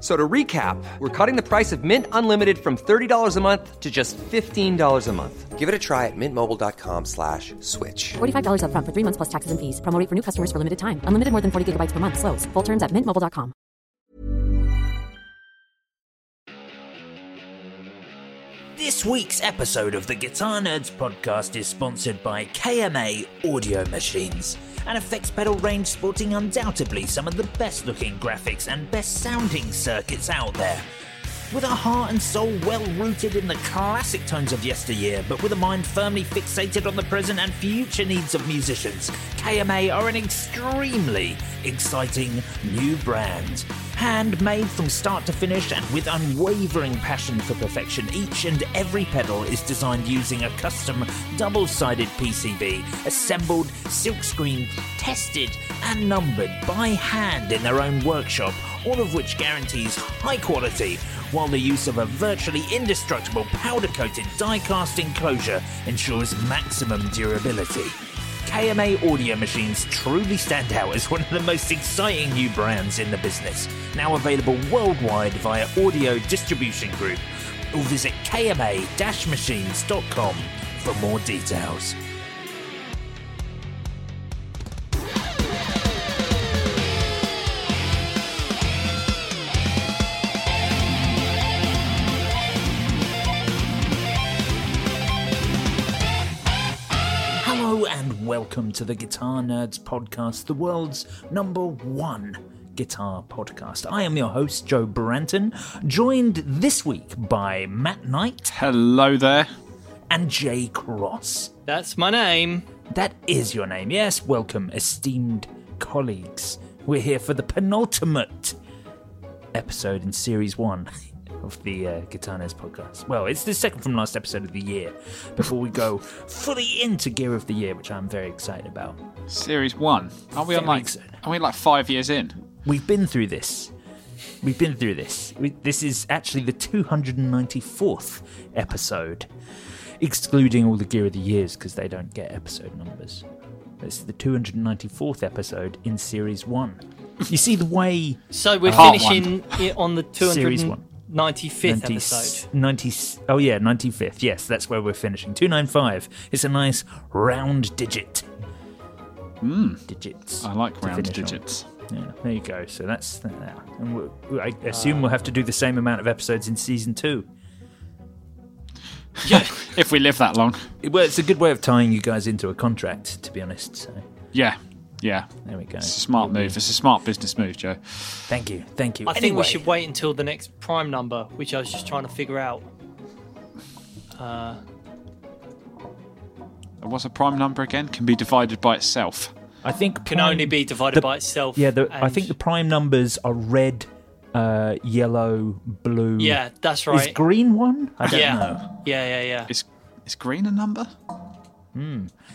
So to recap, we're cutting the price of Mint Unlimited from $30 a month to just $15 a month. Give it a try at mintmobile.com/switch. $45 up front for 3 months plus taxes and fees. Promo rate for new customers for limited time. Unlimited more than 40 gigabytes per month. Slows full terms at mintmobile.com. This week's episode of the Guitar Nerds podcast is sponsored by KMA Audio Machines, an effects pedal range sporting undoubtedly some of the best looking graphics and best sounding circuits out there. With a heart and soul well rooted in the classic tones of yesteryear, but with a mind firmly fixated on the present and future needs of musicians, KMA are an extremely exciting new brand. Handmade from start to finish and with unwavering passion for perfection, each and every pedal is designed using a custom double-sided PCB, assembled, silkscreened, tested and numbered by hand in their own workshop, all of which guarantees high quality, while the use of a virtually indestructible powder-coated die-cast enclosure ensures maximum durability. KMA Audio Machines truly stand out as one of the most exciting new brands in the business, now available worldwide via Audio Distribution Group, or visit kma-machines.com for more details. Welcome to the Guitar Nerds podcast, the world's number one guitar podcast. I am your host, Joe Branton, joined this week by Matt Knight. Hello there. And Jay Cross. That's my name. That is your name, yes. Welcome, esteemed colleagues. We're here for the penultimate episode in Series 1 of the Guitar Nerds podcast. Well, it's the second from last episode of the year before we go fully into Gear of the Year, which I'm very excited about. Series 1? Aren't we 5 years in? We've been through this. This is actually the 294th episode, excluding all the Gear of the Years because they don't get episode numbers. This is the 294th episode in Series 1. You see the way... So we're finishing it on the 95th episode. 95th. Yes, that's where we're finishing. 295. It's a nice round digit. Digits. I like round digits. Yeah, there you go. So that's that. And I assume we'll have to do the same amount of episodes in season 2. Yeah, if we live that long. Well, it's a good way of tying you guys into a contract, to be honest. So. Yeah. There we go. It's a smart move. It's a smart business move, Joe. Thank you. I think we should wait until the next prime number, which I was just trying to figure out. What's a prime number again? Can be divided by itself. I think prime, can only be divided by itself. Yeah, I think the prime numbers are red, yellow, blue. Yeah, that's right. Is green one? I don't know. Yeah. Is green a number?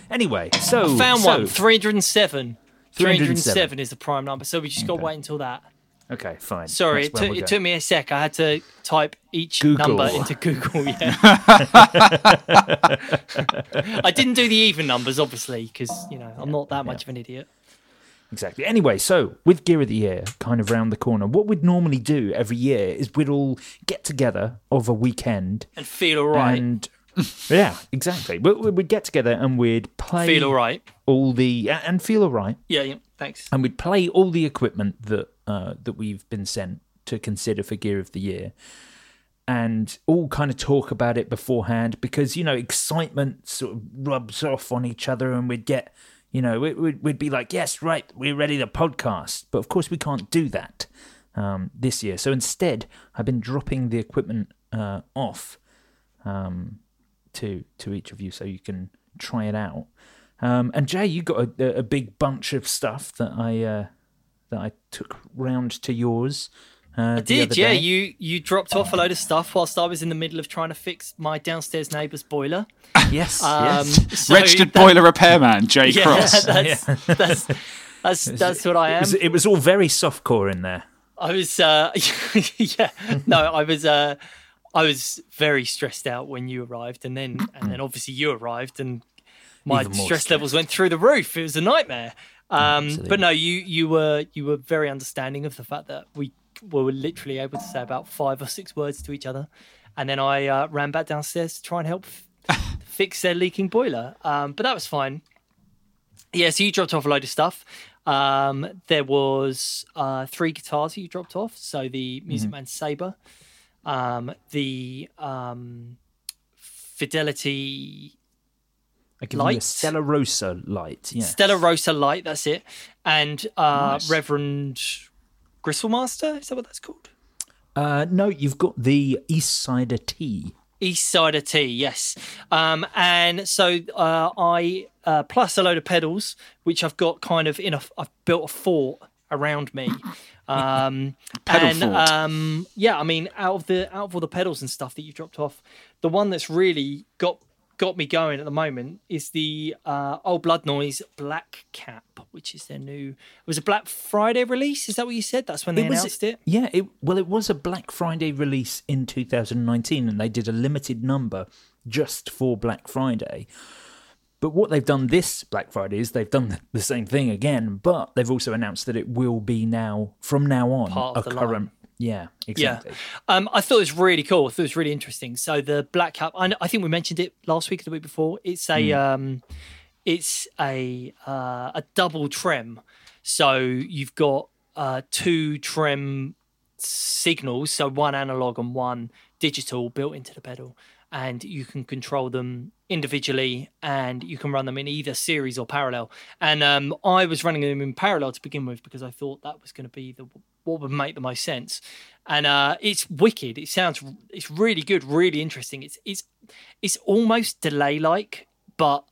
Anyway, so I found one. 307. 307 is the prime number, so we just got to wait until that. Okay, fine. Sorry, it took me a sec. I had to type each number into Google. Yeah. I didn't do the even numbers, obviously, because I'm not that much of an idiot. Exactly. Anyway, so with Gear of the Year kind of round the corner, what we'd normally do every year is we'd all get together over a weekend and feel all right. Yeah, exactly. We'd get together and we'd play... Feel all right. And feel all right. Yeah, thanks. And we'd play all the equipment that we've been sent to consider for Gear of the Year and all kind of talk about it beforehand because, excitement sort of rubs off on each other and we'd get, You know, we'd be like, yes, right, we're ready to podcast. But of course we can't do that this year. So instead, I've been dropping the equipment off to each of you so you can try it out. And Jay, you got a big bunch of stuff that I took round to yours. I did, yeah. You dropped off a load of stuff whilst I was in the middle of trying to fix my downstairs neighbour's boiler. Yes. So registered boiler repairman, Jay Cross. That's what I am. It was all very softcore in there. I was, I was very stressed out when you arrived, and then obviously you arrived, and my stress levels went through the roof. It was a nightmare. But no, you were very understanding of the fact that we were literally able to say about 5 or 6 words to each other, and then I ran back downstairs to try and help fix their leaking boiler, but that was fine. So you dropped off a load of stuff. There was 3 guitars you dropped off, so the Music Man Sabre, the Fidelity Light, Stella Rosa Light, Stella Rosa Light, that's it, and nice. Reverend Gristlemanster, is that what that's called? No, you've got the East Sider T. East Sider T, yes. And so I, plus a load of pedals, which I've got kind of I've built a fort around me. Pedal fort. Yeah, I mean, out of all the pedals and stuff that you dropped off, the one that's really got me going at the moment is the Old Blood Noise Black Cap, which is their new... It was a Black Friday release? Is that what you said? That's when they announced it? Yeah, it was a Black Friday release in 2019, and they did a limited number just for Black Friday. But what they've done this Black Friday is they've done the same thing again, but they've also announced that it will be now, from now on, part of a current... Line. Yeah, exactly. Yeah. I thought it was really cool. I thought it was really interesting. So the Black Cap, I think we mentioned it last week or the week before. It's a a double trem. So you've got 2 trem signals, so one analog and one digital built into the pedal, and you can control them individually, and you can run them in either series or parallel. And I was running them in parallel to begin with because I thought that was going to be what would make the most sense. And it's wicked. It's really good, really interesting. It's almost delay-like, but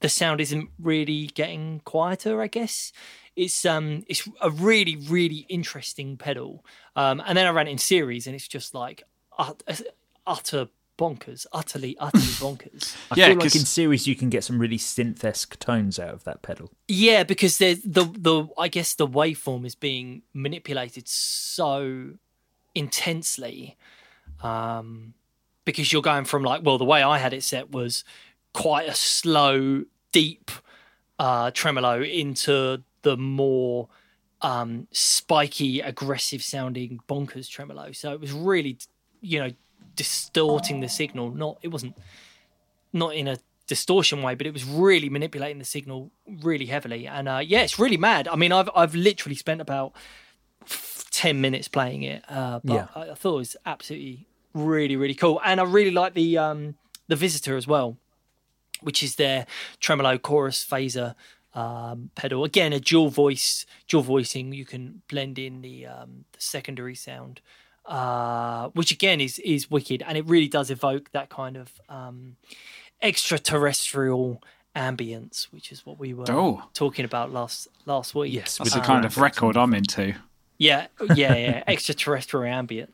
the sound isn't really getting quieter, I guess. It's a really, really interesting pedal. And then I ran it in series, and it's just like utter bonkers, utterly bonkers. I feel like in series you can get some really synth-esque tones out of that pedal. Yeah, because the I guess the waveform is being manipulated so intensely, because you're going from the way I had it set was quite a slow, deep tremolo into the more spiky, aggressive-sounding bonkers tremolo. So it was really, distorting the signal. It wasn't in a distortion way, but it was really manipulating the signal really heavily. And it's really mad. I mean, I've literally spent about 10 minutes playing it, I thought it was absolutely really, really cool. And I really like the Visitor as well, which is their tremolo chorus phaser pedal. Again, a dual voicing. You can blend in the secondary sound, which again is wicked, and it really does evoke that kind of extraterrestrial ambience, which is what we were talking about last week. Yes, with the kind of record I'm into. Yeah. Extraterrestrial ambience.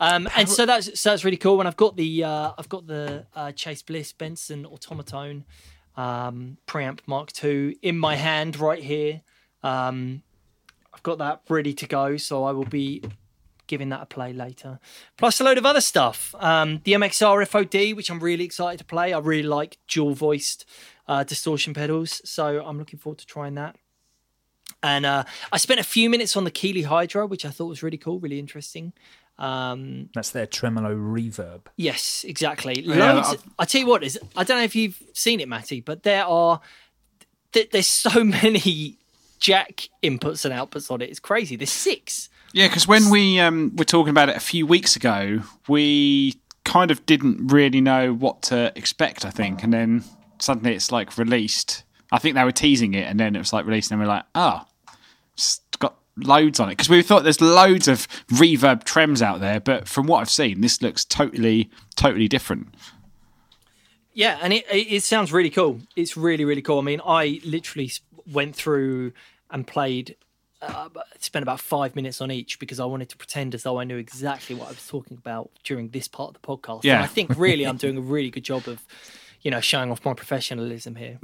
And so that's really cool. And I've got the Chase Bliss Benson Automatone preamp Mark II in my hand right here. I've got that ready to go, so I will be giving that a play later. Plus a load of other stuff. The MXR FOD, which I'm really excited to play. I really like dual-voiced distortion pedals, so I'm looking forward to trying that. And I spent a few minutes on the Keeley Hydra, which I thought was really cool, really interesting. That's their tremolo reverb. Yes, exactly. I tell you what, I don't know if you've seen it, Matty, but there's so many jack inputs and outputs on it. It's crazy. There's 6. Yeah, because when we were talking about it a few weeks ago, we kind of didn't really know what to expect, I think. And then suddenly it's like released. I think they were teasing it, and then it was like released, and we're like, it's got loads on it, because we thought there's loads of reverb trems out there, but from what I've seen, this looks totally different. Yeah, and it sounds really cool. It's really cool. I mean, I literally went through and played. Spent about 5 minutes on each because I wanted to pretend as though I knew exactly what I was talking about during this part of the podcast. Yeah. And I think really I'm doing a really good job of, showing off my professionalism here.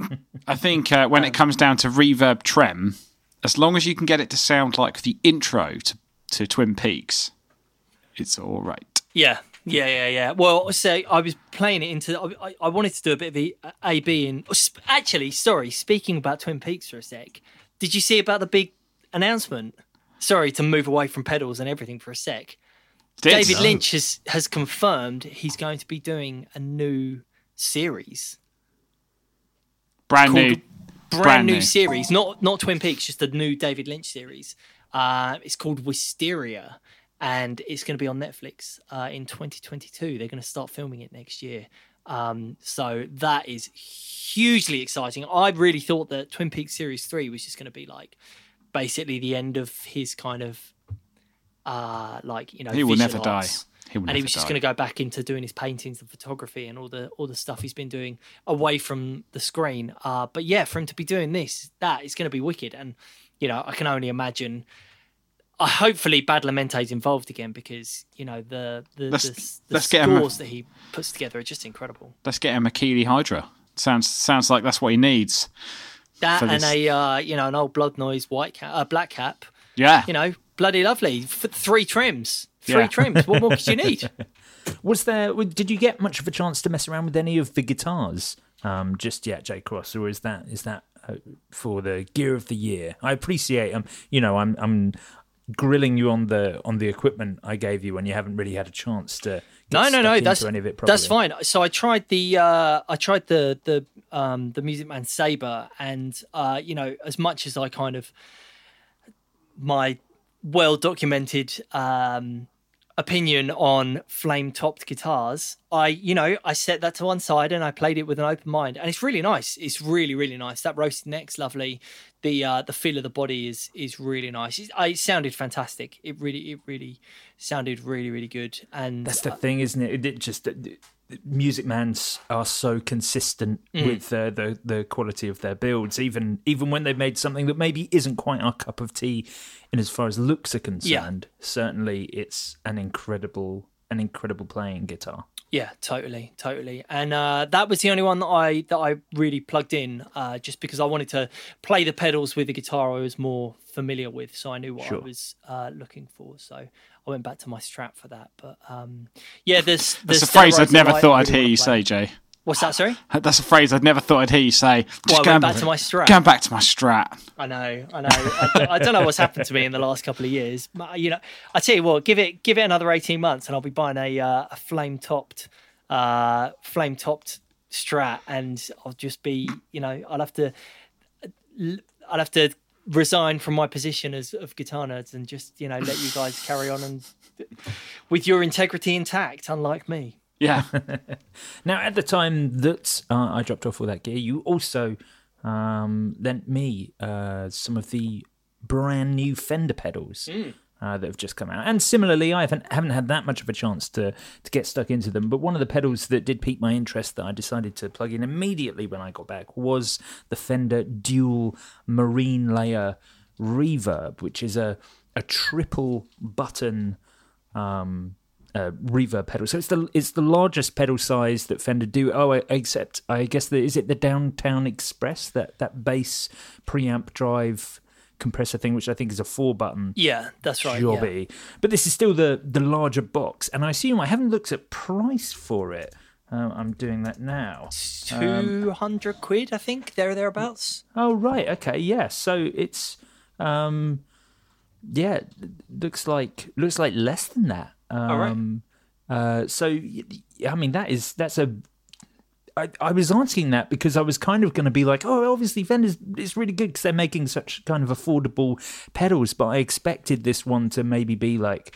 I think when it comes down to reverb trem, as long as you can get it to sound like the intro to Twin Peaks, it's all right. Yeah. Well, so I was playing it into. I wanted to do a bit of the A/B. And actually, sorry, speaking about Twin Peaks for a sec, did you see about the big announcement? Sorry to move away from pedals and everything for a sec. David Lynch has confirmed he's going to be doing a new series. Brand new series. Not Twin Peaks, just a new David Lynch series. It's called Wisteria, and it's going to be on Netflix in 2022. They're going to start filming it next year. So that is hugely exciting. I really thought that Twin Peaks Series 3 was just going to be like basically the end of his kind of he will never arts. Die. He was just going to go back into doing his paintings and photography and all the stuff he's been doing away from the screen. But yeah, for him to be doing this, that is going to be wicked. And I can only imagine. Hopefully, Bad Lamente's involved again because the scores that he puts together are just incredible. Let's get him a Keeley Hydra. Sounds like that's what he needs. That and an Old Blood Noise Black Cap. Yeah. Bloody lovely. Three trims. Three trims. What more could you need? Did you get much of a chance to mess around with any of the guitars just yet, Jay Cross, or is that for the gear of the year? I appreciate I'm grilling you on the equipment I gave you when you haven't really had a chance to get any of it properly. That's fine. So I tried the Music Man Sabre, and as much as I kind of my well documented opinion on flame topped guitars, I set that to one side and I played it with an open mind, and it's really nice. It's really nice. That roasted neck's lovely. The feel of the body is really nice. It sounded fantastic. It really sounded really good. And that's the thing, isn't it? It just Music Mans are so consistent with the quality of their builds, even when they've made something that maybe isn't quite our cup of tea, in as far as looks are concerned. Yeah. Certainly, it's an incredible playing guitar. Yeah, totally. And that was the only one that I really plugged in, just because I wanted to play the pedals with the guitar I was more familiar with, so I knew what I was looking for. So I went back to my Strat for that. But that's a phrase I'd never thought I'd hear you say, Jay. What's that, sorry? That's a phrase I'd never thought I'd hear you say. Going back to my Strat. I know. I don't know what's happened to me in the last couple of years. I tell you what, give it another 18 months, and I'll be buying a flame topped Strat, and I'll just be, I'll have to resign from my position of Guitar Nerds and just let you guys carry on and with your integrity intact, unlike me. Yeah. Now, at the time that I dropped off all that gear, you also lent me some of the brand new Fender pedals that have just come out. And similarly, I haven't had that much of a chance to get stuck into them. But one of the pedals that did pique my interest that I decided to plug in immediately when I got back was the Fender Dual Marine Layer Reverb, which is a triple button reverb pedal. So it's the largest pedal size that Fender do. Except I guess is it the Downtown Express, that bass preamp drive compressor thing, which I think is a 4-button. Yeah, that's right. Jobby. Yeah. But this is still the larger box, and I assume I haven't looked at price for it. I'm doing that now. 200 quid, I think, thereabouts. Oh right, okay, yeah. So it's looks like less than that. All right. I was asking that because I was kind of going to be like, obviously Fender's is really good because they're making such kind of affordable pedals, but I expected this one to maybe be like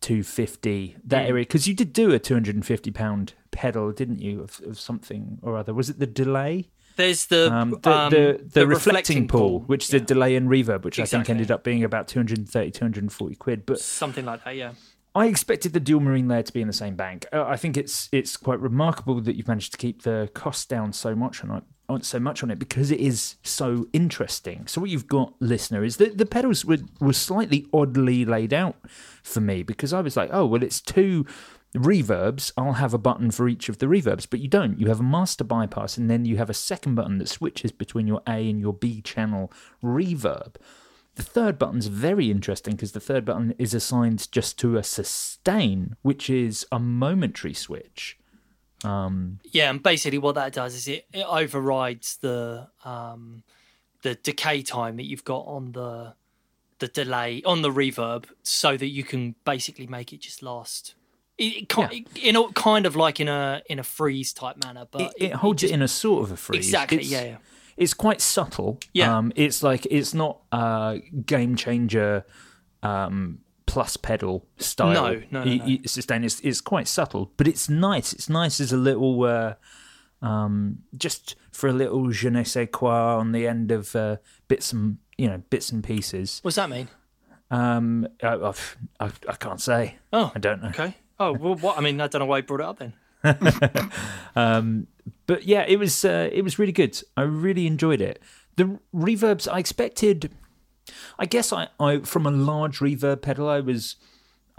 250, that area, because you did do a £250 pedal, didn't you, of something or other? Was it the delay? There's the reflecting pool, which is the delay and reverb, which I think ended up being about 230, 240 quid. But something like that, yeah. I expected the dual marine layer to be in the same bank. I think it's quite remarkable that you've managed to keep the cost down so much on it because it is so interesting. So what you've got, listener, is that the pedals were slightly oddly laid out for me, because I was like, oh, well, it's two reverbs. I'll have a button for each of the reverbs, but you don't. You have a master bypass, and then you have a second button that switches between your A and your B channel reverb. The third button's very interesting because the third button is assigned just to a sustain, which is a momentary switch. Yeah, and basically what that does is it overrides the decay time that you've got on the delay, on the reverb, so that you can basically make it just last. It kind of like in a freeze type manner, but it holds it in a sort of a freeze. Exactly, yeah. It's quite subtle. Yeah. It's not game changer plus pedal style. No. Sustain. It's quite subtle, but it's nice. It's nice as a little, just for a little je ne sais quoi on the end of bits and pieces. What's that mean? I can't say. Oh, I don't know. Okay. Oh well, I don't know why you brought it up then. But yeah, it was really good. I really enjoyed it. The reverbs I expected, I guess I from a large reverb pedal, I was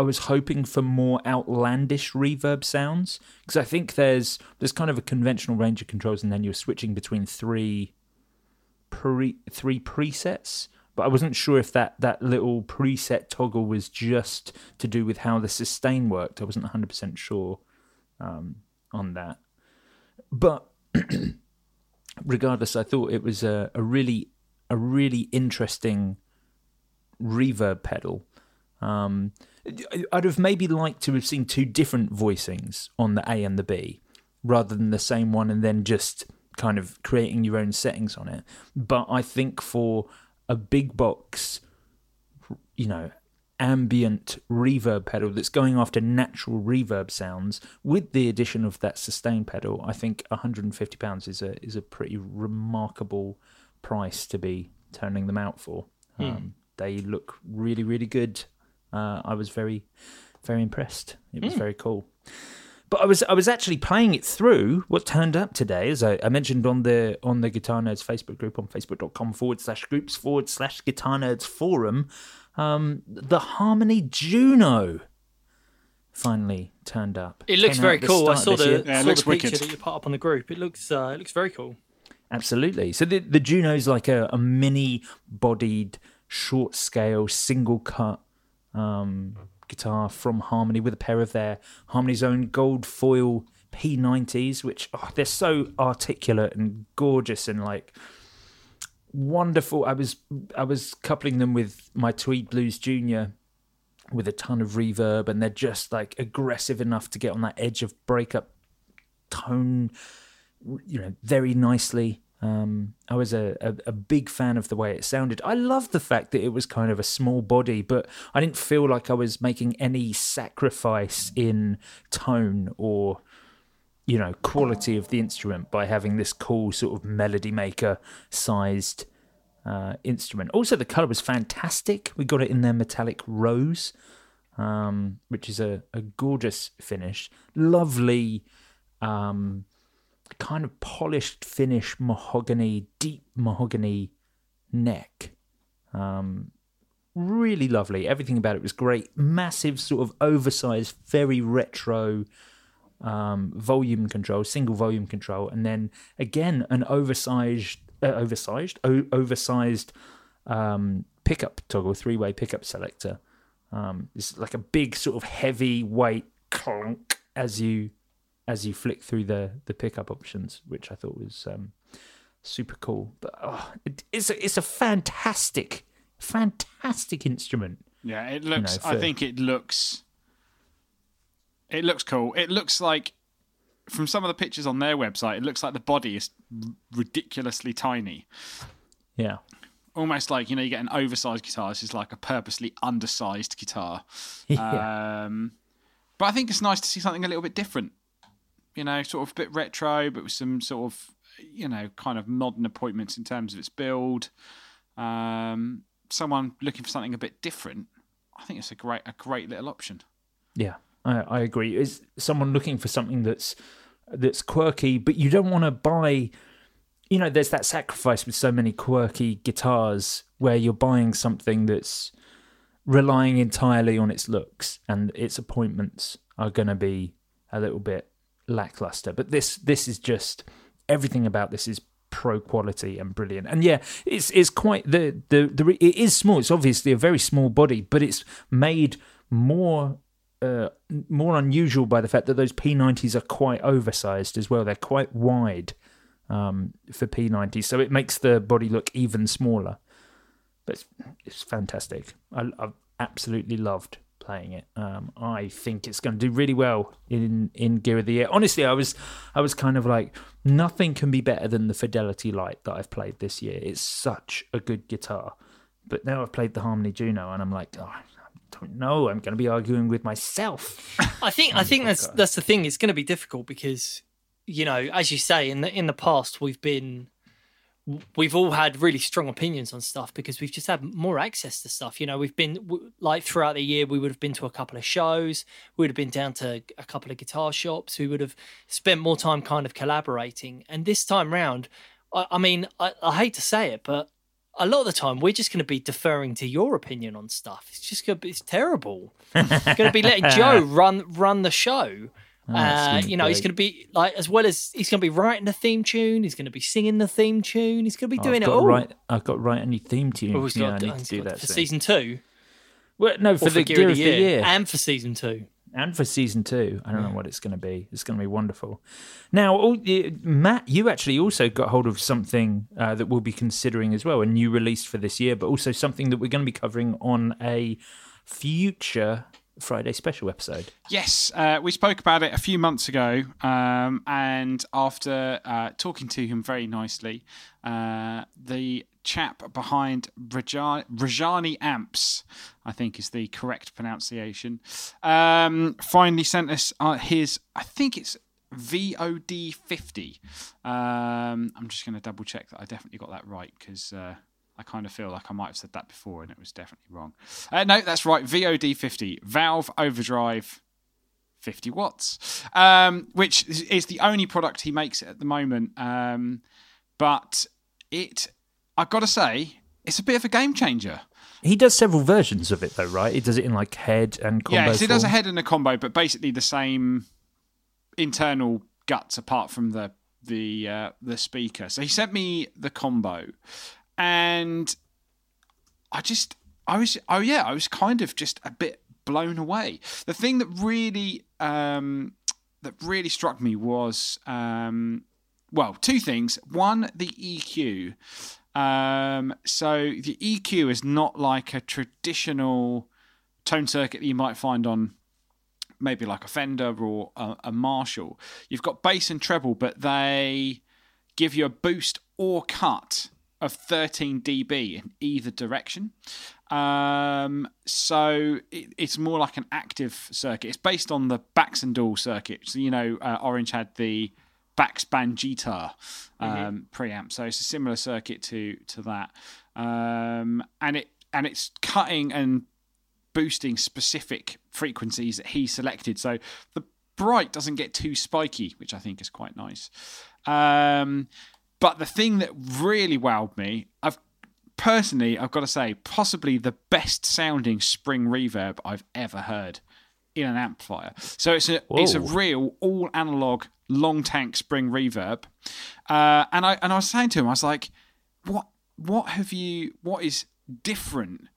hoping for more outlandish reverb sounds, because I think there's kind of a conventional range of controls, and then you're switching between three presets. But I wasn't sure if that little preset toggle was just to do with how the sustain worked. I wasn't 100% sure on that. But regardless, I thought it was a really interesting reverb pedal. I'd have maybe liked to have seen two different voicings on the A and the B, rather than the same one and then just kind of creating your own settings on it. But I think for a big box, ambient reverb pedal that's going after natural reverb sounds with the addition of that sustain pedal, I think £150 is a pretty remarkable price to be turning them out for. They look really, really good. I was very, very impressed. It was very cool. But I was actually playing it through what turned up today, as I mentioned on the Guitar Nerds Facebook group on facebook.com/groups/Guitar Nerds forum. The Harmony Juno finally turned up. It looks very cool. I saw the picture that you put up on the group. It looks very cool. Absolutely. So the Juno's like a mini-bodied, short-scale, single-cut guitar from Harmony, with a pair of their Harmony's own gold foil P90s, which they're so articulate and gorgeous and like wonderful. I was coupling them with my Tweed Blues Junior with a ton of reverb, and they're just like aggressive enough to get on that edge of breakup tone, very nicely. I was a big fan of the way it sounded. I love the fact that it was kind of a small body, but I didn't feel like I was making any sacrifice in tone or quality of the instrument by having this cool sort of melody maker sized instrument. Also, the colour was fantastic. We got it in their metallic rose, which is a gorgeous finish. Lovely kind of polished finish, mahogany, deep mahogany neck. Really lovely. Everything about it was great. Massive sort of oversized, very retro volume control, single volume control, and then again an oversized pickup toggle, three-way pickup selector. It's like a big sort of heavy weight clunk as you flick through the pickup options, which I thought was super cool. But it's a fantastic instrument. Yeah, it looks. I think it looks. It looks cool. It looks like, from some of the pictures on their website, it looks like the body is ridiculously tiny. Yeah. almost like, you know, you get an oversized guitar. This is like a purposely undersized guitar. Yeah. But I think it's nice to see something a little bit different, you know, sort of a bit retro, but with some sort of, you know, kind of modern appointments in terms of its build. Someone looking for something a bit different, I think it's a great little option. Yeah, I agree. It's someone looking for something that's quirky, but you don't want to buy, you know, there's that sacrifice with so many quirky guitars where you're buying something that's relying entirely on its looks, and its appointments are going to be a little bit lackluster. But this is just, everything about this is pro quality and brilliant. And yeah, it's quite the it is small. It's obviously a very small body, but it's made more unusual by the fact that those P90s are quite oversized as well. They're quite wide for P90s, so it makes the body look even smaller. But it's fantastic. I've absolutely loved playing it. I think it's going to do really well in Gear of the Year. Honestly, I was kind of like, nothing can be better than the Fidelity Light that I've played this year. It's such a good guitar. But now I've played the Harmony Juno, and I'm like, oh, I don't know. I'm going to be arguing with myself. I think that's the thing. It's going to be difficult because, you know, as you say, in the past we've all had really strong opinions on stuff because we've just had more access to stuff. You know, we've been, like, throughout the year, we would have been to a couple of shows, we would have been down to a couple of guitar shops, we would have spent more time kind of collaborating. And this time round, I mean, I hate to say it, but a lot of the time we're just going to be deferring to your opinion on stuff. It's just going to be, it's terrible. It's going to be letting Joe run the show. You know, he's going to be like, as well as he's going to be writing the theme tune, he's going to be singing the theme tune, he's going to be doing it all. I've got to write a new theme tune. Well, yeah, I need to do that for season 2. Well, no, for the Gear of the Year. And for season 2. I don't know what it's going to be. It's going to be wonderful. Now, Matt, you actually also got hold of something that we'll be considering as well, a new release for this year, but also something that we're going to be covering on a future Friday special episode. Yes, we spoke about it a few months ago, and after talking to him very nicely, the chap behind Rajani Amps, I think is the correct pronunciation, finally sent us his, I think it's VOD 50. I'm just going to double check that I definitely got that right, because I kind of feel like I might have said that before and it was definitely wrong. No, that's right. VOD 50, Valve Overdrive 50 watts, which is the only product he makes at the moment. But I've got to say, it's a bit of a game changer. He does several versions of it though, right? He does it in like head and combo. Yeah, so he does a head and a combo, but basically the same internal guts apart from the speaker. So he sent me the combo. And I was kind of just a bit blown away. The thing that really struck me was, well, two things. One, the EQ. So the EQ is not like a traditional tone circuit that you might find on maybe like a Fender or a Marshall. You've got bass and treble, but they give you a boost or cut of 13 dB in either direction. So it's more like an active circuit. It's based on the Bax and Dool circuit. So, you know, Orange had the Bax Banjita preamp. So it's a similar circuit to that. And it's cutting and boosting specific frequencies that he selected. So the bright doesn't get too spiky, which I think is quite nice. But the thing that really wowed me, I've got to say, possibly the best sounding spring reverb I've ever heard in an amplifier. So it's a real all analog long tank spring reverb. And I was saying to him, I was like, what is different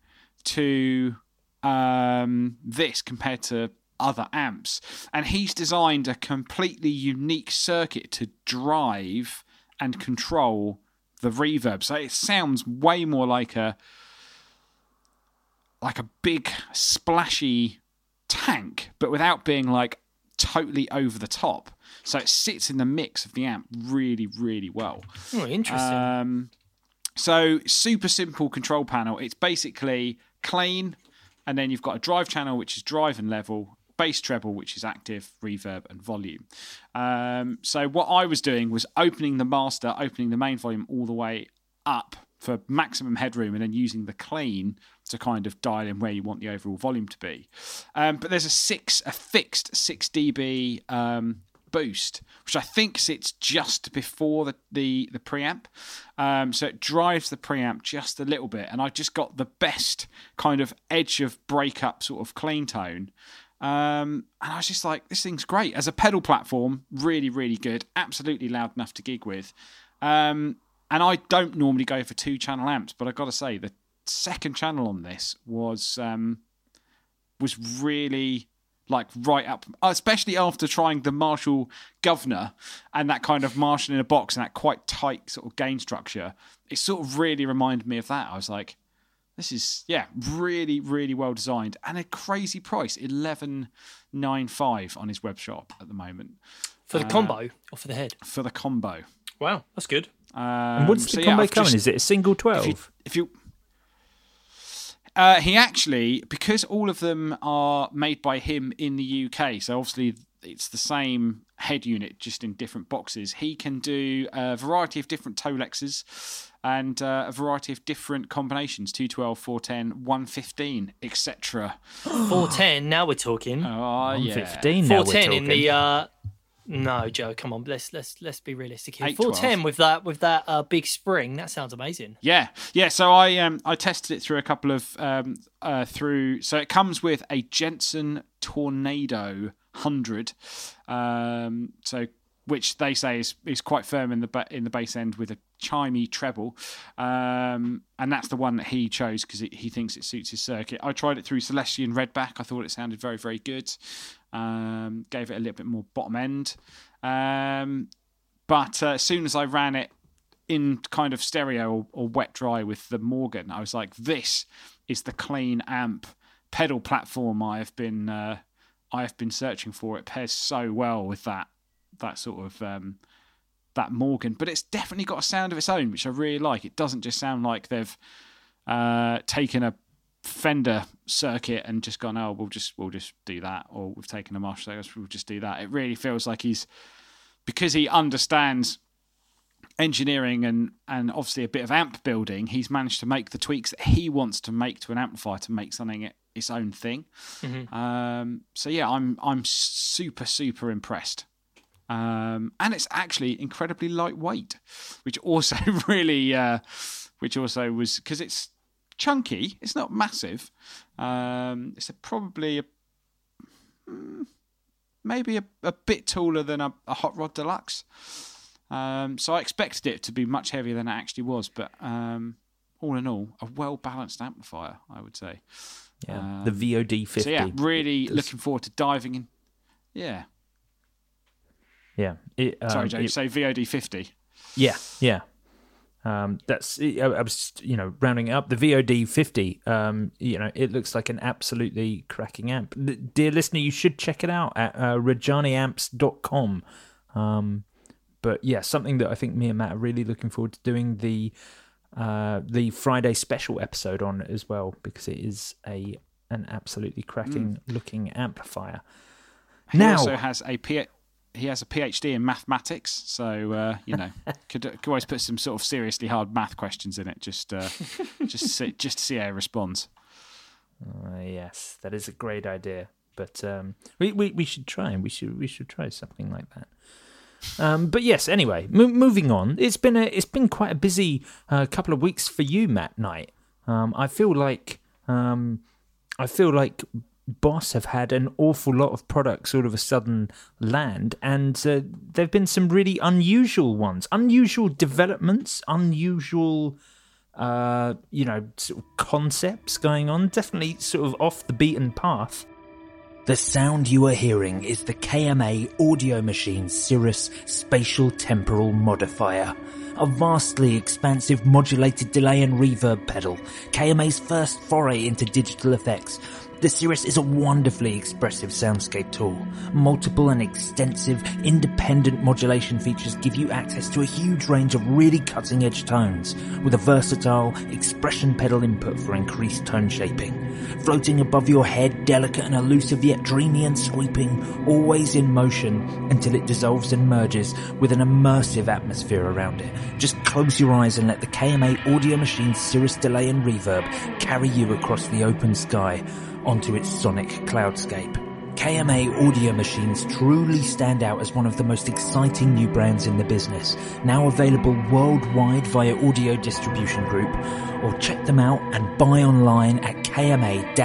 to this compared to other amps? And he's designed a completely unique circuit to drive and control the reverb, so it sounds way more like a big splashy tank, but without being like totally over the top. So it sits in the mix of the amp really, really well. Oh, interesting. So super simple control panel. It's basically clean, and then you've got a drive channel, which is drive and level, bass treble, which is active, reverb, and volume. So what I was doing was opening the master, opening the main volume all the way up for maximum headroom, and then using the clean to kind of dial in where you want the overall volume to be. But there's a fixed 6 dB boost, which I think sits just before the preamp. So it drives the preamp just a little bit, and I just got the best kind of edge of breakup sort of clean tone. And I was just like, this thing's great. As a pedal platform, really, really good. Absolutely loud enough to gig with. And I don't normally go for 2-channel amps, but I've got to say, the second channel on this was really... like right up, especially after trying the Marshall Governor and that kind of Marshall in a box and that quite tight sort of gain structure. It sort of really reminded me of that. I was like, this is, yeah, really, really well designed, and a crazy price, $11.95 on his web shop at the moment. For the combo or for the head? For the combo. Wow, that's good. And what's the combo coming? Is it a single 12? If you he actually, because all of them are made by him in the UK, so obviously it's the same head unit, just in different boxes, he can do a variety of different Tolexes and a variety of different combinations, 212, 410, 115, etc. 410, now we're talking. Oh, yeah. 115 now we're talking. 410 in the... No, Joe, come on. Let's be realistic here. 410 with that big spring. That sounds amazing. Yeah. So I tested it through a couple of So it comes with a Jensen Tornado 100. So which they say is quite firm in the bass end with a chimey treble, and that's the one that he chose because he thinks it suits his circuit. I tried it through Celestian Redback. I thought it sounded very, very good. Gave it a little bit more bottom end, but as soon as I ran it in kind of stereo or wet dry with the Morgan, I was like, this is the clean amp pedal platform I have been searching for. It pairs so well with that sort of that Morgan, but it's definitely got a sound of its own, which I really like. It doesn't just sound like they've taken a Fender circuit and just gone, oh, we'll just do that, or we've taken a Marshall, we'll just do that. It really feels like because he understands engineering and obviously a bit of amp building, he's managed to make the tweaks that he wants to make to an amplifier to make something its own thing. Mm-hmm. So yeah, I'm super, super impressed. And it's actually incredibly lightweight, which also really, was because it's chunky. It's not massive. It's probably a bit taller than a Hot Rod Deluxe. So I expected it to be much heavier than it actually was. But all in all, a well-balanced amplifier, I would say. Yeah, the VOD50. So yeah, really looking forward to diving in. Yeah. Yeah. Sorry, Joe, you say VOD50. Yeah. That's, I was, rounding it up, the VOD50, it looks like an absolutely cracking amp. Dear listener, you should check it out at rajaniamps.com. But yeah, something that I think me and Matt are really looking forward to doing the Friday special episode on as well, because it is an absolutely cracking looking amplifier. He also has He has a PhD in mathematics, so could always put some sort of seriously hard math questions in it, just to see how it responds. Yes, that is a great idea, but we should try, and we should try something like that. But yes, anyway, moving on. It's been quite a busy couple of weeks for you, Matt Knight. I feel like Boss have had an awful lot of products all of a sudden land, and there have been some really unusual ones, unusual developments, unusual sort of concepts going on, definitely sort of off the beaten path. The sound you are hearing is the KMA Audio Machines Cirrus Spatial Temporal Modifier, a vastly expansive modulated delay and reverb pedal, KMA's first foray into digital effects, The Cirrus is a wonderfully expressive soundscape tool. Multiple and extensive independent modulation features give you access to a huge range of really cutting-edge tones, with a versatile expression pedal input for increased tone shaping. Floating above your head, delicate and elusive yet dreamy and sweeping, always in motion until it dissolves and merges with an immersive atmosphere around it. Just close your eyes and let the KMA Audio Machines Cirrus delay and reverb carry you across the open sky onto its sonic cloudscape. KMA Audio Machines truly stand out as one of the most exciting new brands in the business, now available worldwide via Audio Distribution Group, or check them out and buy online at kma-machines.com.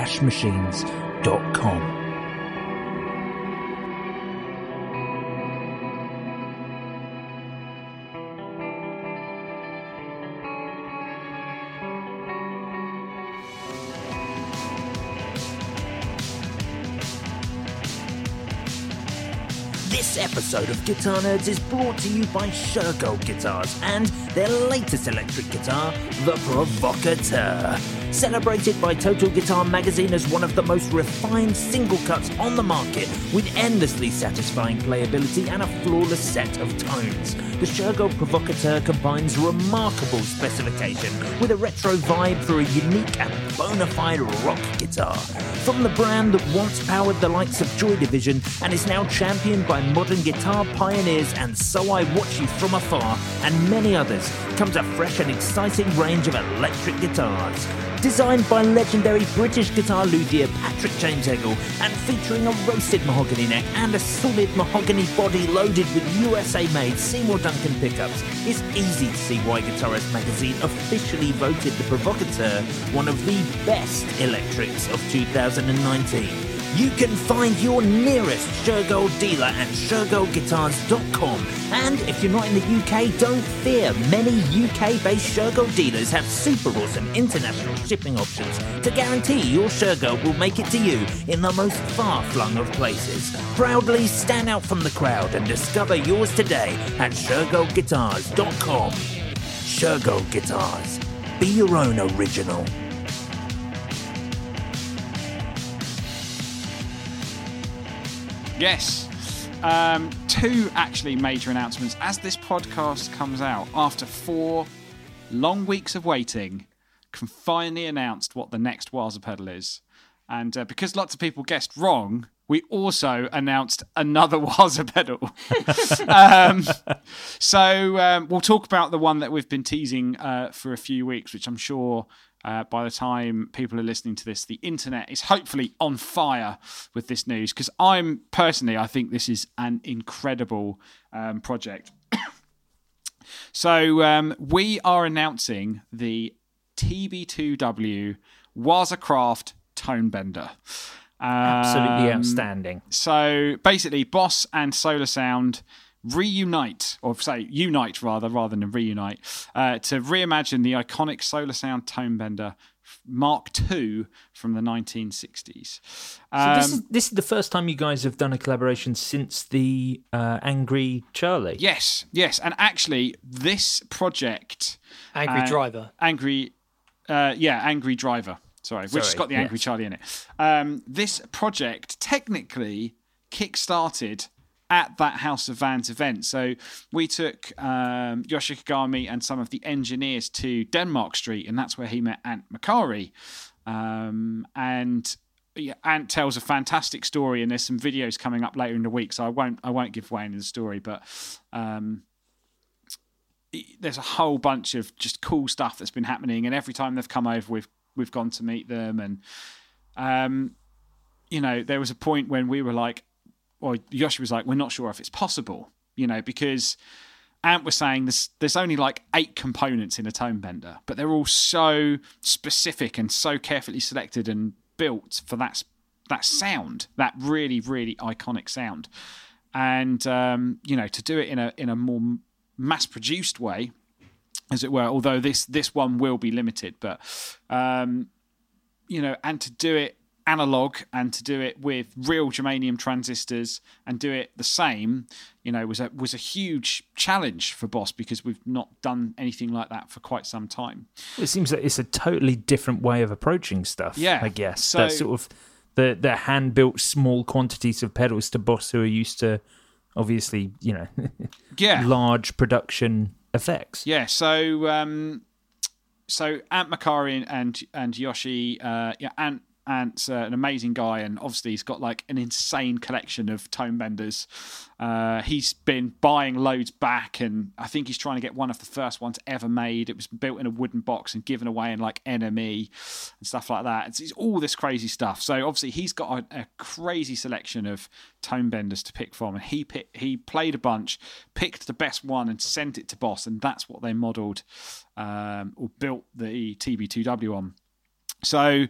This episode of Guitar Nerds is brought to you by Shergold Guitars and their latest electric guitar, the Provocateur. Celebrated by Total Guitar Magazine as one of the most refined single cuts on the market, with endlessly satisfying playability and a flawless set of tones. The Shergold Provocateur combines remarkable specification with a retro vibe for a unique and bona fide rock guitar. From the brand that once powered the likes of Joy Division and is now championed by modern guitar pioneers and So I Watch You From Afar and many others, comes a fresh and exciting range of electric guitars. Designed by legendary British guitar luthier Patrick James-Eggle and featuring a roasted mahogany neck and a solid mahogany body loaded with USA-made Seymour Duncan pickups, it's easy to see why Guitarist Magazine officially voted the Provocateur one of the best electrics of 2019. You can find your nearest Shergold dealer at shergoldguitars.com. And if you're not in the UK, don't fear. Many UK-based Shergold dealers have super awesome international shipping options to guarantee your Shergold will make it to you in the most far-flung of places. Proudly stand out from the crowd and discover yours today at shergoldguitars.com. Shergold Guitars. Be your own original. Yes, two actually major announcements as this podcast comes out. After 4 long weeks of waiting, can finally announced what the next Waza pedal is. And because lots of people guessed wrong, we also announced another Waza pedal. So we'll talk about the one that we've been teasing for a few weeks, which I'm sure... by the time people are listening to this, the internet is hopefully on fire with this news, because I'm personally, I think this is an incredible project. So we are announcing the TB2W Waza Craft Tone Bender. Absolutely outstanding. So basically, Boss and Solar Sound unite to reimagine the iconic Solar Sound Tone Bender Mark II from the 1960s. So this is the first time you guys have done a collaboration since the Angry Charlie. Yes, and actually this project, Angry Driver. Sorry. Which has got the Angry Charlie in it. This project technically kick-started at that House of Vans event. So we took Yoshikagami and some of the engineers to Denmark Street, and that's where he met Ant Macari. And Ant tells a fantastic story, and there's some videos coming up later in the week, so I won't give away any of the story, but there's a whole bunch of just cool stuff that's been happening, and every time they've come over, we've gone to meet them. And there was a point when we were like, or Yoshi was like, we're not sure if it's possible, because Ant was saying there's only like 8 components in a tone bender, but they're all so specific and so carefully selected and built for that sound, that really, really iconic sound. And, to do it in a more mass-produced way, as it were, although this one will be limited, but, and to do it analog and to do it with real germanium transistors and do it the same, was a huge challenge for Boss, because we've not done anything like that for quite some time. It seems that it's a totally different way of approaching stuff. Yeah, I guess so, that sort of the hand-built small quantities of pedals to Boss, who are used to, obviously, you know, large production effects. Yeah, so so Ant Macari and Yoshi, Ant's an amazing guy, and obviously he's got like an insane collection of tone benders. He's been buying loads back, and I think he's trying to get one of the first ones ever made. It was built in a wooden box and given away in like NME and stuff like that. It's all this crazy stuff. So obviously he's got a crazy selection of tone benders to pick from, and he played a bunch, picked the best one and sent it to Boss, and that's what they modelled or built the TB2W on. So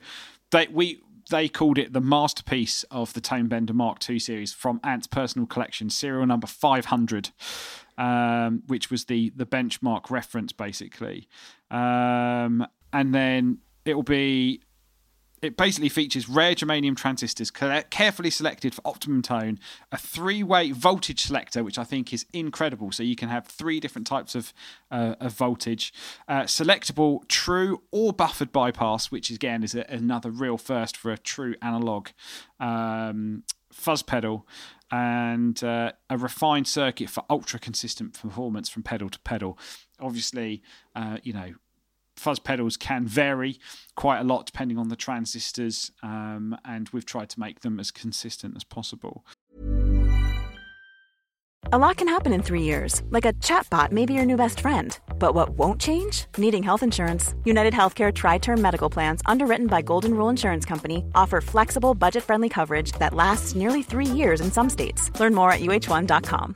They called it the masterpiece of the Tone Bender Mark II series, from Ant's personal collection, serial number 500, which was the benchmark reference, basically. And then it basically features rare germanium transistors carefully selected for optimum tone, a three-way voltage selector, which I think is incredible. So you can have three different types of voltage, selectable true or buffered bypass, which again is another real first for a true analog fuzz pedal, and a refined circuit for ultra-consistent performance from pedal to pedal. Obviously, fuzz pedals can vary quite a lot depending on the transistors, and we've tried to make them as consistent as possible. A lot can happen in 3 years, like a chatbot may be your new best friend. But what won't change? Needing health insurance. United Healthcare Tri-Term Medical Plans, underwritten by Golden Rule Insurance Company, offer flexible, budget-friendly coverage that lasts nearly 3 years in some states. Learn more at UH1.com.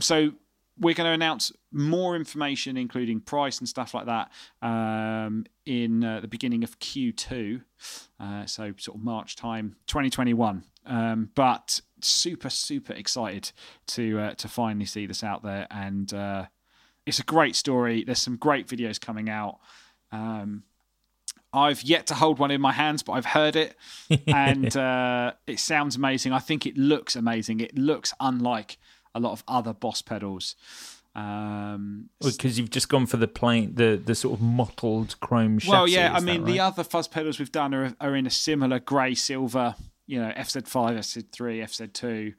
So we're going to announce more information, including price and stuff like that, in the beginning of Q2, so sort of March time, 2021. But super, super excited to finally see this out there, and it's a great story. There's some great videos coming out. I've yet to hold one in my hands, but I've heard it, and it sounds amazing. I think it looks amazing. It looks unlike a lot of other Boss pedals, because you've just gone for the plain, the sort of mottled chrome chassis. Well, yeah, I mean, right? The other fuzz pedals we've done are in a similar grey silver, you know, FZ5, FZ3, FZ2,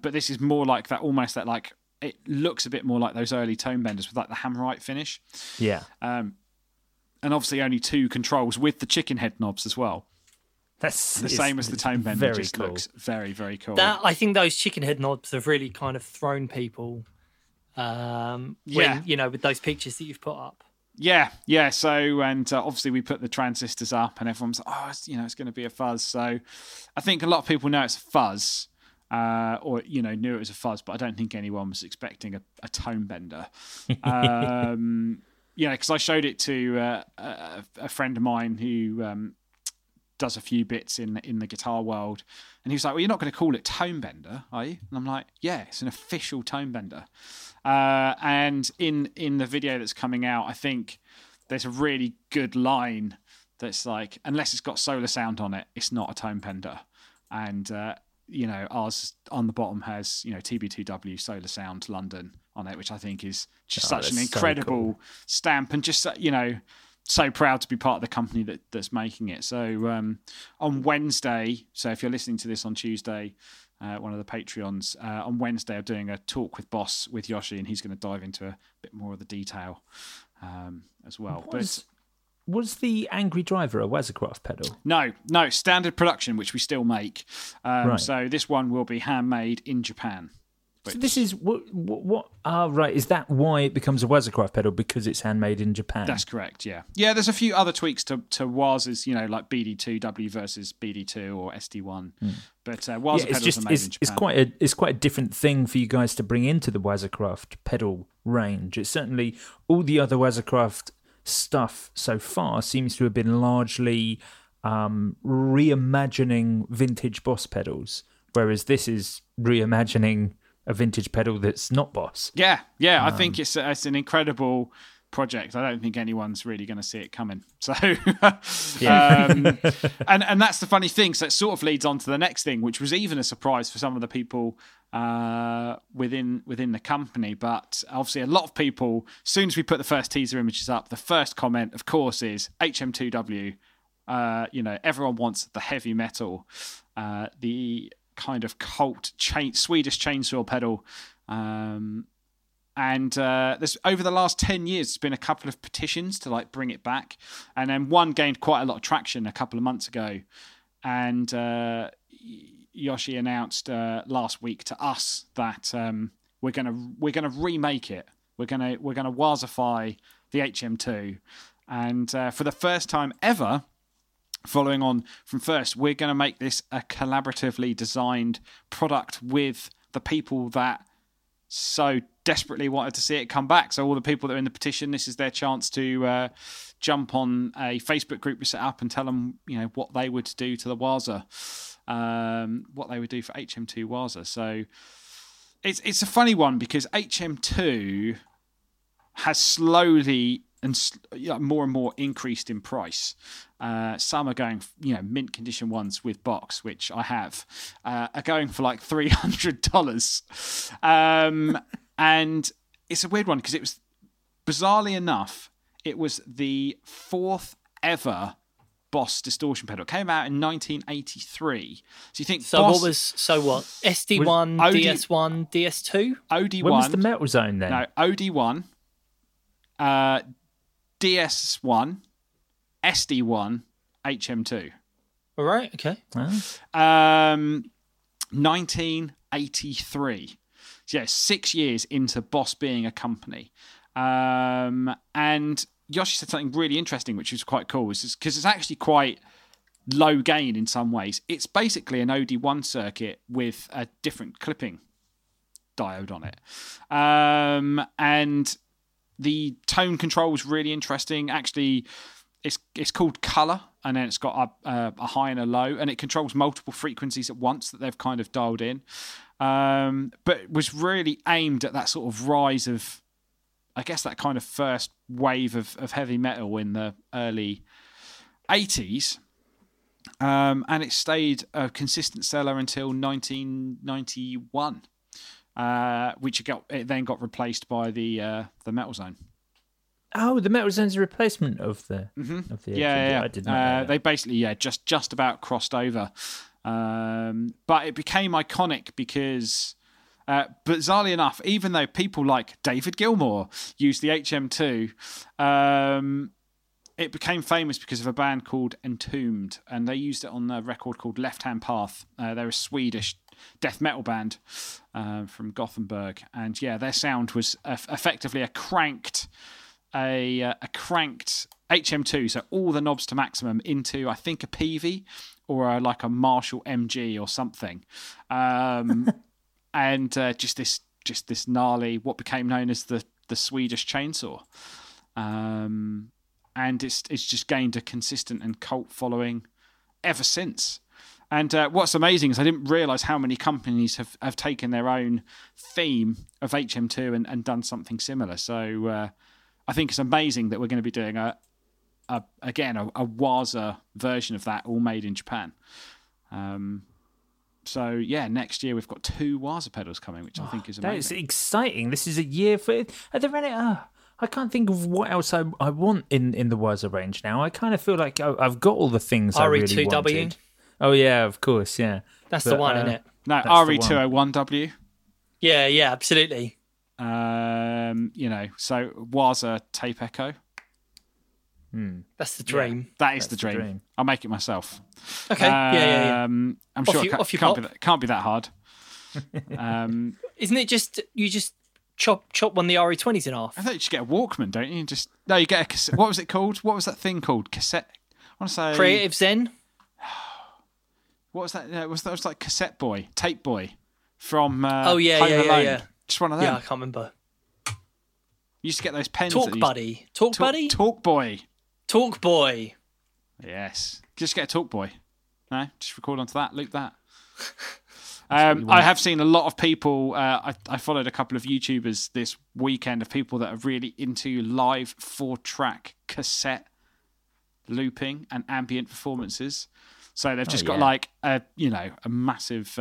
but this is more like that, almost that, like, it looks a bit more like those early tone benders with like the hammerite finish. Yeah, and obviously only two controls with the chicken head knobs as well. That's the same as the Tone Bender. Very just cool. Looks very, very cool. I think those chicken head knobs have really kind of thrown people, when, you know, with those pictures that you've put up. Yeah. So, and obviously we put the transistors up, and everyone's like, oh, it's, you know, it's going to be a fuzz. So I think a lot of people know it's a fuzz, or, you know, knew it was a fuzz, but I don't think anyone was expecting a Tone Bender. You know, because I showed it to a friend of mine who... does a few bits in the guitar world, and he was like, well, you're not going to call it Tone Bender, are you? And I'm like, yeah, it's an official Tone Bender. And in the video that's coming out, I think there's a really good line that's like, unless it's got Solar Sound on it, it's not a Tone Bender. And you know, ours on the bottom has, you know, TB2W Solar Sound London on it, which I think is just such an incredible stamp, and just, you know, so proud to be part of the company that's making it. So on Wednesday, so if you're listening to this on Tuesday, one of the Patreons, on Wednesday I'm doing a talk with Boss, with Yoshi, and he's going to dive into a bit more of the detail as well. But Was the Angry Driver a Waza Craft pedal? No, standard production, which we still make. Right. So this one will be handmade in Japan. So this is what? Ah, right. Is that why it becomes a Waza Craft pedal? Because it's handmade in Japan. That's correct. Yeah. Yeah. There's a few other tweaks to Waza's, you know, like BD2W versus BD2 or SD1. Mm. But Waza pedals are made in Japan. It's quite a different thing for you guys to bring into the Waza Craft pedal range. It's certainly all the other Waza Craft stuff so far seems to have been largely reimagining vintage Boss pedals, whereas this is reimagining a vintage pedal that's not Boss. Yeah, I think it's an incredible project. I don't think anyone's really going to see it coming. So, and that's the funny thing. So it sort of leads on to the next thing, which was even a surprise for some of the people within the company. But obviously, a lot of people, as soon as we put the first teaser images up, the first comment, of course, is HM2W. You know, everyone wants the heavy metal. The kind of cult Swedish chainsaw pedal, and there's over the last 10 years there's been a couple of petitions to like bring it back, and then one gained quite a lot of traction a couple of months ago, and Yoshi announced last week to us that we're gonna remake it. We're gonna Wazify the HM2, and for the first time ever, following on from first, we're going to make this a collaboratively designed product with the people that so desperately wanted to see it come back. So all the people that are in the petition, this is their chance to jump on a Facebook group we set up and tell them, you know, what they would do to the Waza, what they would do for HM2 Waza. So it's a funny one because HM2 has slowly and more increased in price. Some are going, you know, mint condition ones with box, which I have, are going for like $300. And it's a weird one because it was, bizarrely enough, it was the fourth ever Boss distortion pedal. It came out in 1983. So you think what? SD1, DS1, DS2? OD1. When was the Metal Zone then? No, OD1. DS1, SD1, HM2. All right, okay. Wow. 1983. So yeah, 6 years into Boss being a company. And Yoshi said something really interesting, which was quite cool, because it's actually quite low gain in some ways. It's basically an OD1 circuit with a different clipping diode on it. And the tone control was really interesting. Actually, it's called Color, and then it's got a high and a low, and it controls multiple frequencies at once that they've kind of dialed in. But it was really aimed at that sort of rise of, I guess, that kind of first wave of heavy metal in the early 80s. And it stayed a consistent seller until 1991. Which then got replaced by the Metal Zone. Oh, the Metal Zone's a replacement of the I didn't know that. They basically just about crossed over, but it became iconic because, bizarrely enough, even though people like David Gilmour used the HM2, it became famous because of a band called Entombed, and they used it on a record called Left Hand Path. They're a Swedish death metal band from Gothenburg, and yeah, their sound was effectively a cranked HM2, so all the knobs to maximum into, I think, a PV or like a Marshall MG or something, and just this gnarly, what became known as the Swedish chainsaw, and it's just gained a consistent and cult following ever since. And what's amazing is I didn't realise how many companies have taken their own theme of HM2 and done something similar. So I think it's amazing that we're going to be doing a Waza version of that, all made in Japan. So yeah, next year we've got two Waza pedals coming, which I think is amazing. That is exciting. This is a year for. Are there any? I can't think of what else I want in the Waza range now. I kind of feel like I've got all the things I really wanted. Oh, yeah, of course, yeah. That's the one, isn't it? No, RE201W. Yeah, absolutely. So Waza Tape Echo. That's the dream. Yeah, that is the dream. I'll make it myself. Okay. I'm off sure you, it can't be that hard. Isn't it just you just chop one of the RE20s in half? I thought you just get a Walkman, don't you? You get a cassette. What was it called? What was that thing called? Cassette. I want to say Creative Zen. What was that? No, it was like Cassette Boy, Tape Boy from Home Alone. Just one of them. Yeah, I can't remember. You used to get those pens. Talk Boy. Yes. Just get a Talk Boy. No, just record onto that, loop that. I have seen a lot of people. I followed a couple of YouTubers this weekend of people that are really into live 4-track cassette looping and ambient performances. So they've just got like a massive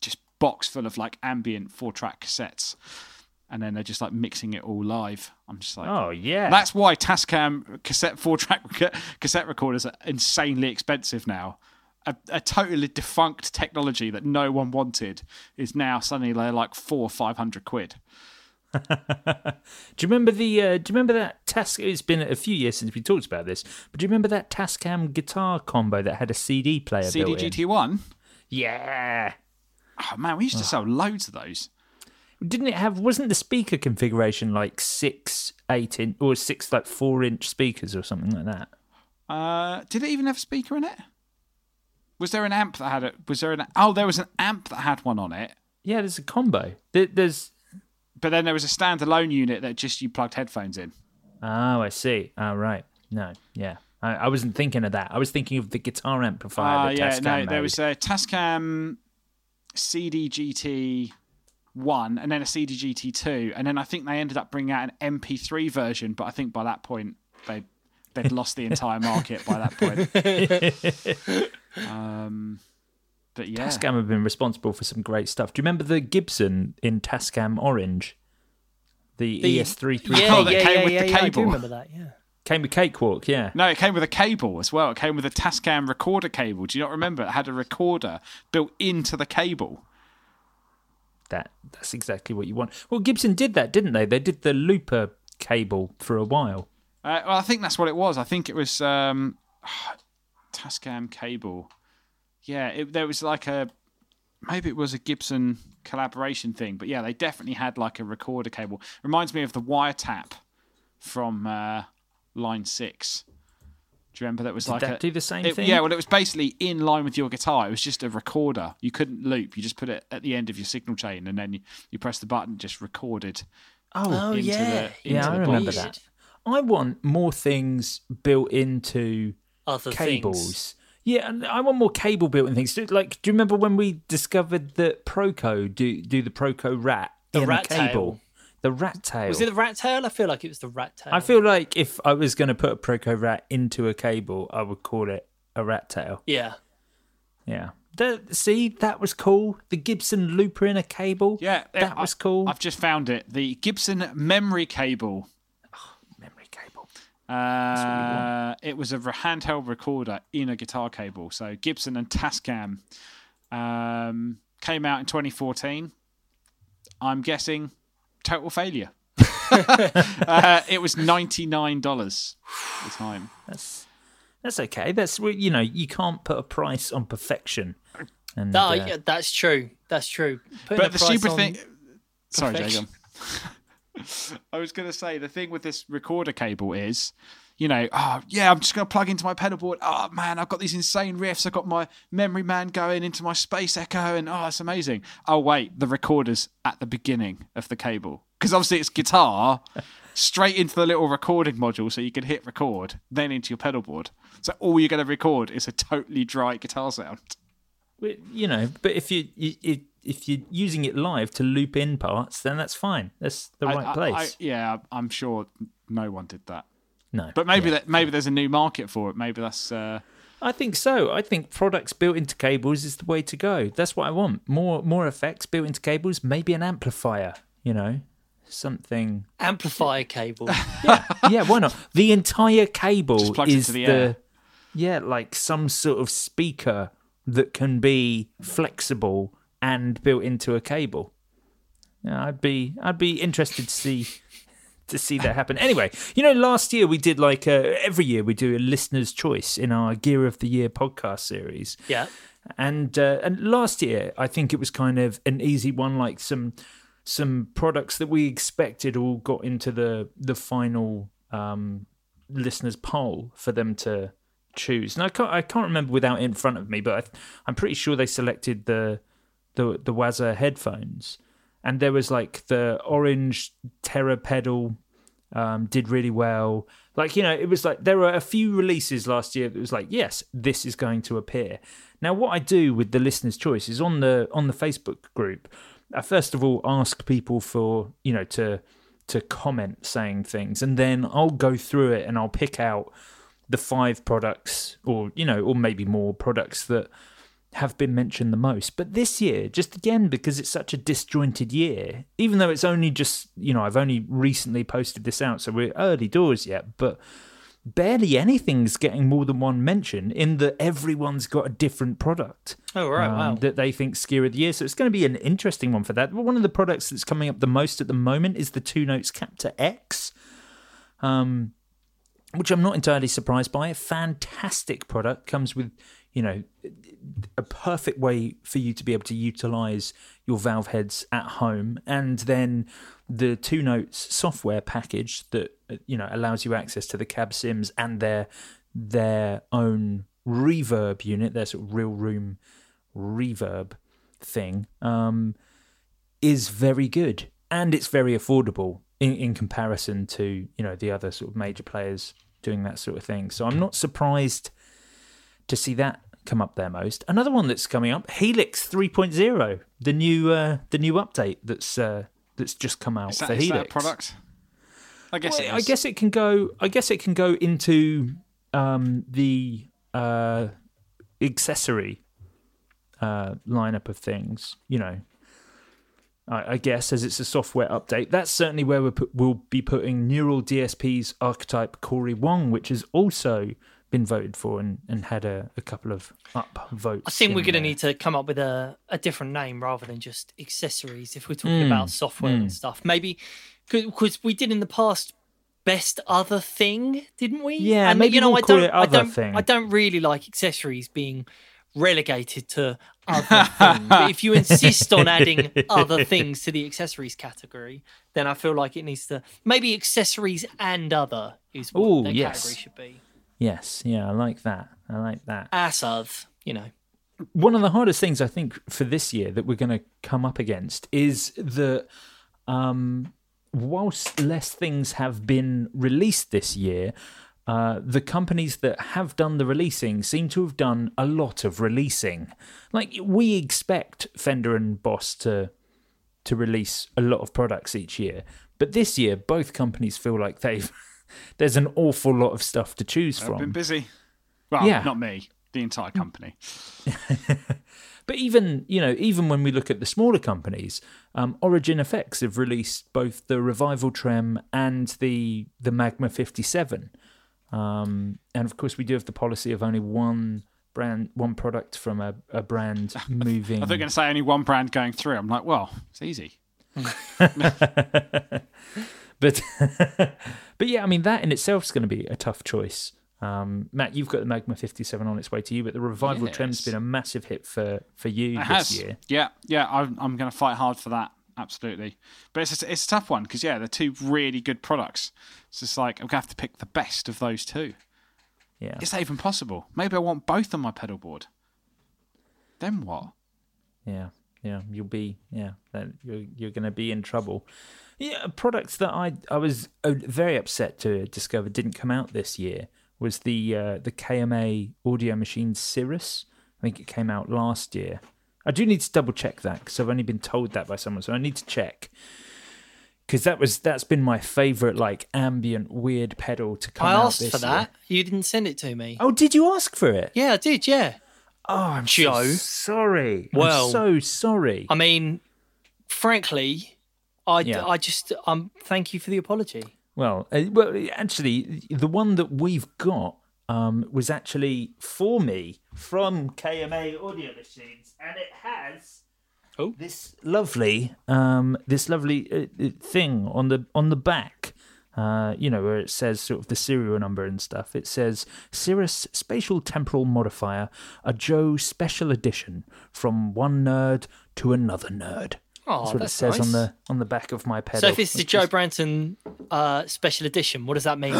just box full of like ambient 4-track cassettes. And then they're just like mixing it all live. I'm just like, oh yeah. That's why Tascam cassette 4-track cassette recorders are insanely expensive now. A totally defunct technology that no one wanted is now suddenly they're like 400 or 500 quid. Do you remember the? Do you remember that Tascam? It's been a few years since we talked about this, but do you remember that Tascam guitar combo that had a CD player? CD GT1. Yeah. Oh man, we used to sell loads of those. Didn't it have? Wasn't the speaker configuration like 6 8-inch or 6 4-inch speakers or something like that? Did it even have a speaker in it? Was there an amp that had it? There was an amp that had one on it. Yeah, there's a combo. But then there was a standalone unit that just you plugged headphones in. Oh, I see. Oh, right. No, yeah, I wasn't thinking of that. I was thinking of the guitar amplifier. Tascam there was a Tascam CD GT. One and then a CD GT2, and then I think they ended up bringing out an MP3 version, but I think by that point they'd lost the entire market by that point. But yeah, Tascam have been responsible for some great stuff. Do you remember the Gibson in Tascam Orange, the ES33? Came with the cable. I do remember that. Yeah, came with Cakewalk. Yeah, no, it came with a cable as well. It came with a Tascam recorder cable. Do you not remember? It had a recorder built into the cable. That's exactly what you want. Well, Gibson did that, didn't they? They did the looper cable for a while. Well, I think that's what it was. I think it was Tascam cable. Yeah, there was like maybe it was a Gibson collaboration thing, but yeah, they definitely had like a recorder cable. Reminds me of the wiretap from Line 6. Do you remember that was like do the same thing? Yeah, well, it was basically in line with your guitar. It was just a recorder. You couldn't loop. You just put it at the end of your signal chain, and then you press the button, just recorded. I remember that. I want more things built into other cables. Things. Yeah, and I want more cable built-in things. Like, do you remember when we discovered that Proco do the Proco Rat? The rat cable. Tail. The rat tail. Was it the rat tail? I feel like it was the rat tail. I feel like if I was going to put a Proco Rat into a cable, I would call it a rat tail. Yeah. Yeah. See, that was cool. The Gibson looper in a cable. Yeah. That was cool. I've just found it. The Gibson memory cable. Oh, memory cable. That's what you want. It was a handheld recorder in a guitar cable. So Gibson and Tascam came out in 2014. I'm guessing... total failure. It was $99 at the time. That's okay. That's you can't put a price on perfection. And, yeah, that's true. That's true. But the stupid thing. Sorry, Jacob. I was going to say the thing with this recorder cable is, I'm just going to plug into my pedal board. Oh man, I've got these insane riffs. I've got my Memory Man going into my Space Echo, and it's amazing. Oh wait, the recorder's at the beginning of the cable because obviously it's guitar straight into the little recording module, so you can hit record then into your pedal board. So all you're going to record is a totally dry guitar sound. But if you're using it live to loop in parts, then that's fine. That's the right place. I'm sure no one did that. No, but maybe there's a new market for it. Maybe that's. I think so. I think products built into cables is the way to go. That's what I want. More effects built into cables. Maybe an amplifier. Something. Amplifier cable. Yeah. Why not? The entire cable just plugs into the air. Like some sort of speaker that can be flexible and built into a cable. Yeah, I'd be interested to see. to see that happen. Anyway, you know, last year we did like every year we do a listener's choice in our Gear of the Year podcast series. Yeah. And last year I think it was kind of an easy one, like some products that we expected all got into the final listeners poll for them to choose. And I can't remember without it in front of me, but I'm pretty sure they selected the Waza headphones. And there was like the orange Terra pedal did really well. Like, you know, it was like there were a few releases last year that was like, yes, this is going to appear. Now, what I do with the listener's choice is on the Facebook group, I first of all ask people for, you know, to comment saying things, and then I'll go through it and I'll pick out the 5 products or, you know, or maybe more products that have been mentioned the most. But this year, just again, because it's such a disjointed year, even though it's only just, you know, I've only recently posted this out, so we're early doors yet, but barely anything's getting more than one mention in that everyone's got a different product. Oh, right, wow. That they think's Gear of the Year. So it's going to be an interesting one for that. One of the products that's coming up the most at the moment is the 2 Notes Captor X, which I'm not entirely surprised by. A fantastic product. Comes with, you know, a perfect way for you to be able to utilize your valve heads at home. And then the 2 Notes software package that, you know, allows you access to the cab sims and their own reverb unit, their sort of real room reverb thing, is very good. And it's very affordable in comparison to, you know, the other sort of major players doing that sort of thing. So I'm not surprised to see that come up there most. Another one that's coming up, Helix 3.0, the new update that's just come out for Helix. Is that a product? I guess it is. I guess it can go into the accessory lineup of things. You know, I guess as it's a software update, that's certainly where we'll be putting Neural DSP's archetype Corey Wong, which is also been voted for and had a couple of up votes. I think we're going to need to come up with a different name rather than just accessories if we're talking about software and stuff. Maybe because we did in the past best other thing, didn't we? Yeah, and maybe, you know, we'll call it other thing. I don't really like accessories being relegated to other things. But if you insist on adding other things to the accessories category, then I feel like it needs to maybe accessories and other is what category should be. Yes, yeah, I like that. Ass of, you know. One of the hardest things, I think, for this year that we're going to come up against is that whilst less things have been released this year, the companies that have done the releasing seem to have done a lot of releasing. Like, we expect Fender and Boss to release a lot of products each year, but this year both companies feel like they've... There's an awful lot of stuff to choose from. I've been busy. Well, yeah. Not me, the entire company. But even when we look at the smaller companies, Origin Effects have released both the Revival Trem and the Magma 57. And of course, we do have the policy of only one product from a brand moving. I thought you were going to say only one brand going through. I'm like, well, it's easy. But yeah, I mean, that in itself is going to be a tough choice. Matt, you've got the Magma 57 on its way to you, but the Revival Trem's been a massive hit for you this year. Yeah, I'm going to fight hard for that, absolutely. But it's a tough one because, yeah, they're two really good products. It's just like I'm going to have to pick the best of those two. Yeah, is that even possible? Maybe I want both on my pedal board. Then what? Yeah, you're going to be in trouble. Yeah, products that I was very upset to discover didn't come out this year was the KMA Audio Machines Cirrus. I think it came out last year. I do need to double check that because I've only been told that by someone, so I need to check. Because that's been my favourite, like, ambient weird pedal to come out this year. I asked for that. You didn't send it to me. Oh, did you ask for it? Yeah, I did, yeah. Oh, I'm so sorry. Well, I'm so sorry. I mean, frankly... I thank you for the apology. Well, actually, the one that we've got was actually for me from KMA Audio Machines, and it has this lovely thing on the back you know, where it says sort of the serial number and stuff. It says Cirrus Spatial Temporal Modifier, a Joe Special Edition from one nerd to another nerd. Oh, that's what that's it says nice. on the back of my pedal. So if it's the Joe Branton special edition, what does that mean?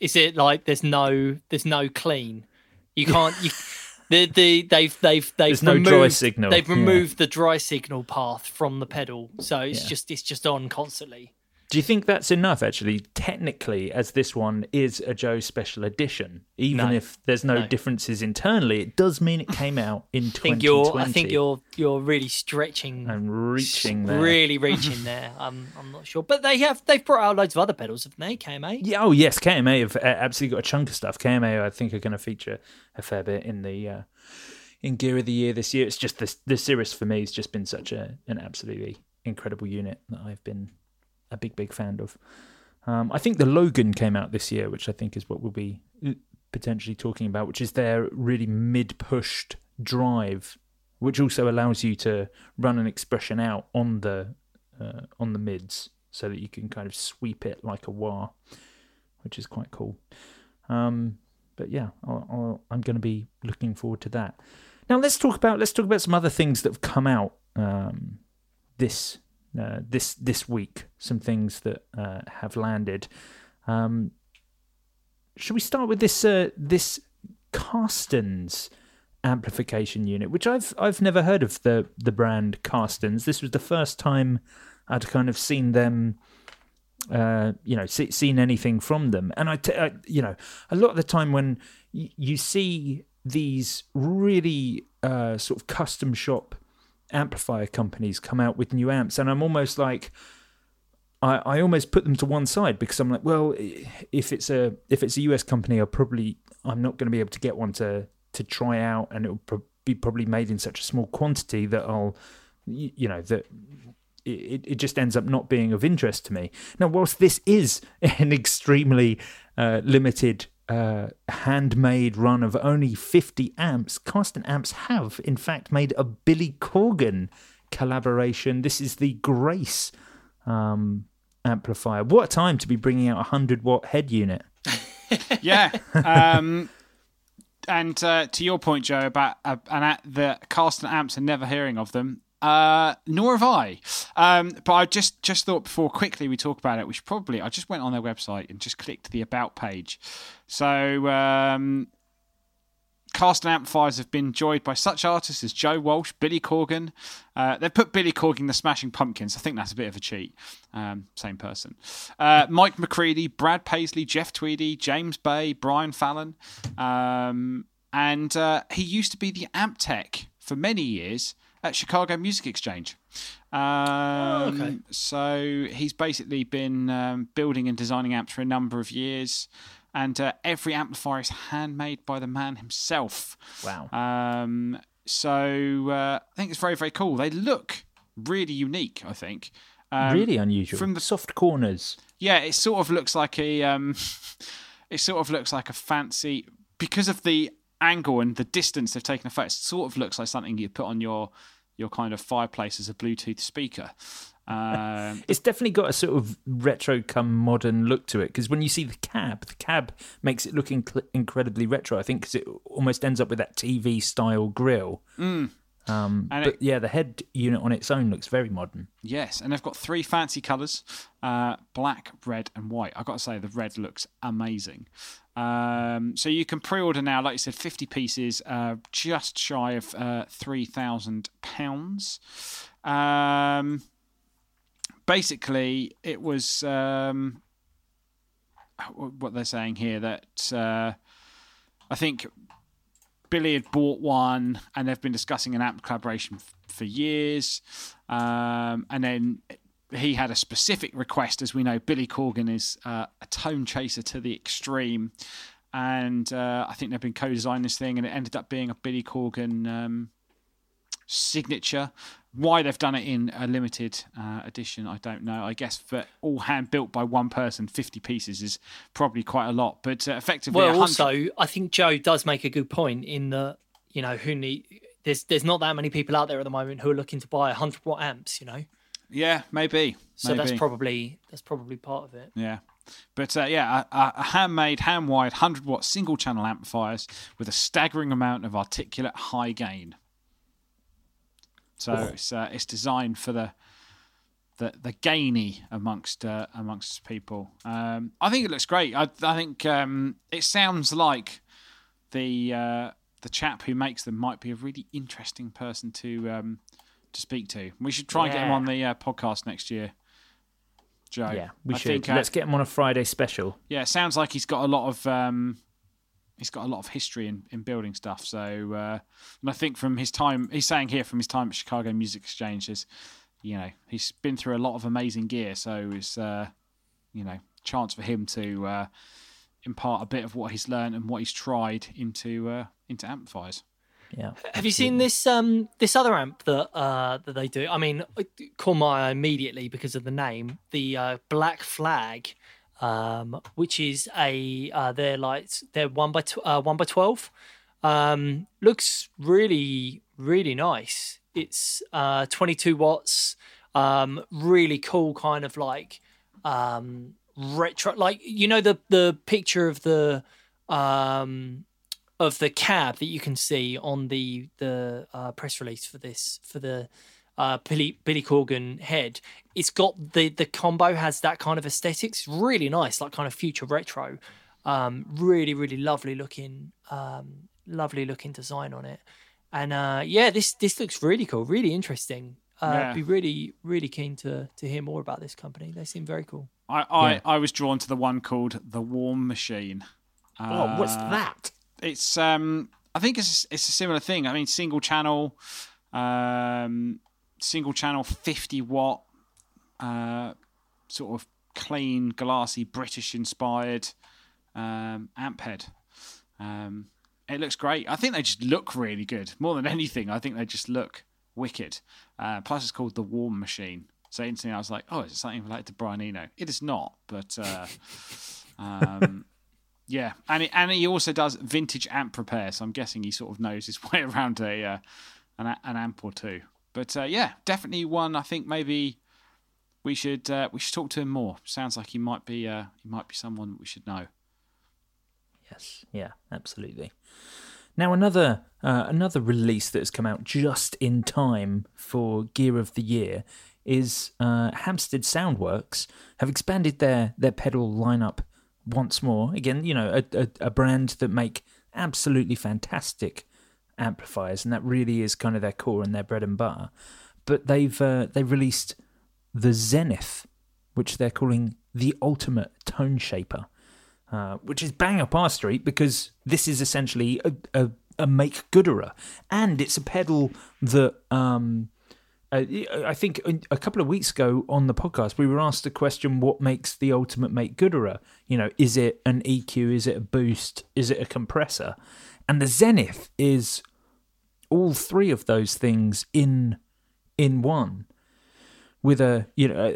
Is it like there's no clean? You can't. They've removed, no dry signal. They've removed the dry signal path from the pedal, so it's just on constantly. Do you think that's enough, actually, technically, as this one is a Joe special edition? Even if there's no differences internally, it does mean it came out in 2020. I think you're really stretching. I'm reaching there. Really reaching there. I'm not sure. But they've brought out loads of other pedals, haven't they, KMA? Yeah, oh, yes, KMA have absolutely got a chunk of stuff. KMA, I think, are going to feature a fair bit in the... in Gear of the Year this year. It's just the Cirrus, for me, has just been such an absolutely incredible unit that I've been... a big fan of. I think the Logan came out this year, which I think is what we'll be potentially talking about, which is their really mid-pushed drive, which also allows you to run an expression out on the mids, so that you can kind of sweep it like a wah, which is quite cool. But yeah, I'm going to be looking forward to that. Now let's talk about some other things that have come out this week, some things that have landed. Should we start with this Carstens amplification unit, which I've never heard of the brand Carstens. This was the first time I'd kind of seen them, seen anything from them. And I you know, a lot of the time when you see these really sort of custom shop amplifier companies come out with new amps, and I'm almost like I almost put them to one side, because I'm like, well, if it's a US company, I'm not going to be able to get one to try out, and it'll be probably made in such a small quantity that it just ends up not being of interest to me. Now, whilst this is an extremely limited handmade run of only 50 amps, Carsten Amps have in fact made a Billy Corgan collaboration. This is the Grace amplifier. What a time to be bringing out a 100-watt head unit. Yeah. And to your point, Joe, about the Carsten Amps and never hearing of them, nor have I. But I just thought before quickly we talk about it, I just went on their website and just clicked the About page. So Carsten amplifiers have been enjoyed by such artists as Joe Walsh, Billy Corgan. They've put Billy Corgan, the Smashing Pumpkins. I think that's a bit of a cheat. Same person. Mike McCready, Brad Paisley, Jeff Tweedy, James Bay, Brian Fallon. And he used to be the amp tech for many years at Chicago Music Exchange. So he's basically been building and designing amps for a number of years, and every amplifier is handmade by the man himself. Wow. So I think it's very, very cool. They look really unique, I think. Really unusual. From the soft corners. Yeah, it sort of looks like a fancy, because of the angle and the distance they've taken effect, it sort of looks like something you put on your kind of fireplace as a Bluetooth speaker. It's definitely got a sort of retro come modern look to it, because when you see the cab makes it look incredibly retro, I think, because it almost ends up with that TV style grill. The head unit on its own looks very modern. Yes, and they've got three fancy colours, black, red and white. I've got to say, the red looks amazing. So you can pre-order now, like you said, 50 pieces, just shy of £3,000. Basically, it was what they're saying here, that I think Billy had bought one, and they've been discussing an amp collaboration for years. And then he had a specific request. As we know, Billy Corgan is a tone chaser to the extreme. And I think they've been co-designing this thing, and it ended up being a Billy Corgan signature. Why they've done it in a limited edition, I don't know. I guess for all hand built by one person, 50 pieces is probably quite a lot, but effectively. Well, 100... also, I think Joe does make a good point in that, you know, there's not that many people out there at the moment who are looking to buy 100-watt amps, you know. Yeah, maybe. So that's probably part of it. Yeah. But yeah, a handmade, hand-wired, 100-watt single-channel amplifiers with a staggering amount of articulate high gain. So it's designed for the gainy amongst people. I think it looks great. I think it sounds like the chap who makes them might be a really interesting person to speak to. We should try and get him on the podcast next year. Joe. Yeah, we should. Let's get him on a Friday special. Yeah, it sounds like he's got a lot of history in building stuff. So, and I think from his time, he's saying here from his time at Chicago Music Exchange, he's been through a lot of amazing gear. So it's chance for him to impart a bit of what he's learned and what he's tried into amplifiers. Yeah. Have you seen this this other amp that they do? I mean, call my eye immediately because of the name, the Black Flag, which is a they're 1x12. Looks really, really nice. It's 22 watts. Really cool, kind of like retro, like the picture of the cab that you can see on the press release for this, for the Billy Corgan head. It's got the combo has that kind of aesthetics, really nice, like kind of future retro. Really, really lovely looking design on it. And this looks really cool, really interesting. Be really, really keen to hear more about this company. They seem very cool. I was drawn to the one called the Warm Machine. Oh, what's that? It's I think it's a similar thing. I mean, single channel 50 watt sort of clean, glassy, British inspired amp head. It looks great. I think they just look really good. More than anything, I think they just look wicked. Plus, it's called the Warm Machine. So instantly, I was like, "Oh, is it something related to Brian Eno?" It is not, but. Yeah, and he also does vintage amp repair, so I'm guessing he sort of knows his way around an amp or two. But definitely one. I think maybe we should talk to him more. Sounds like he might be someone that we should know. Yes, yeah, absolutely. Now another release that has come out just in time for Gear of the Year is Hampstead Soundworks have expanded their pedal lineup. Once more, again, a brand that make absolutely fantastic amplifiers, and that really is kind of their core and their bread and butter. But they released the Zenith, which they're calling the ultimate tone shaper, which is bang up our street because this is essentially a make-gooder, and it's a pedal that. I think a couple of weeks ago on the podcast, we were asked the question, what makes the ultimate make-gooder? Is it an EQ? Is it a boost? Is it a compressor? And the Zenith is all three of those things in one, with a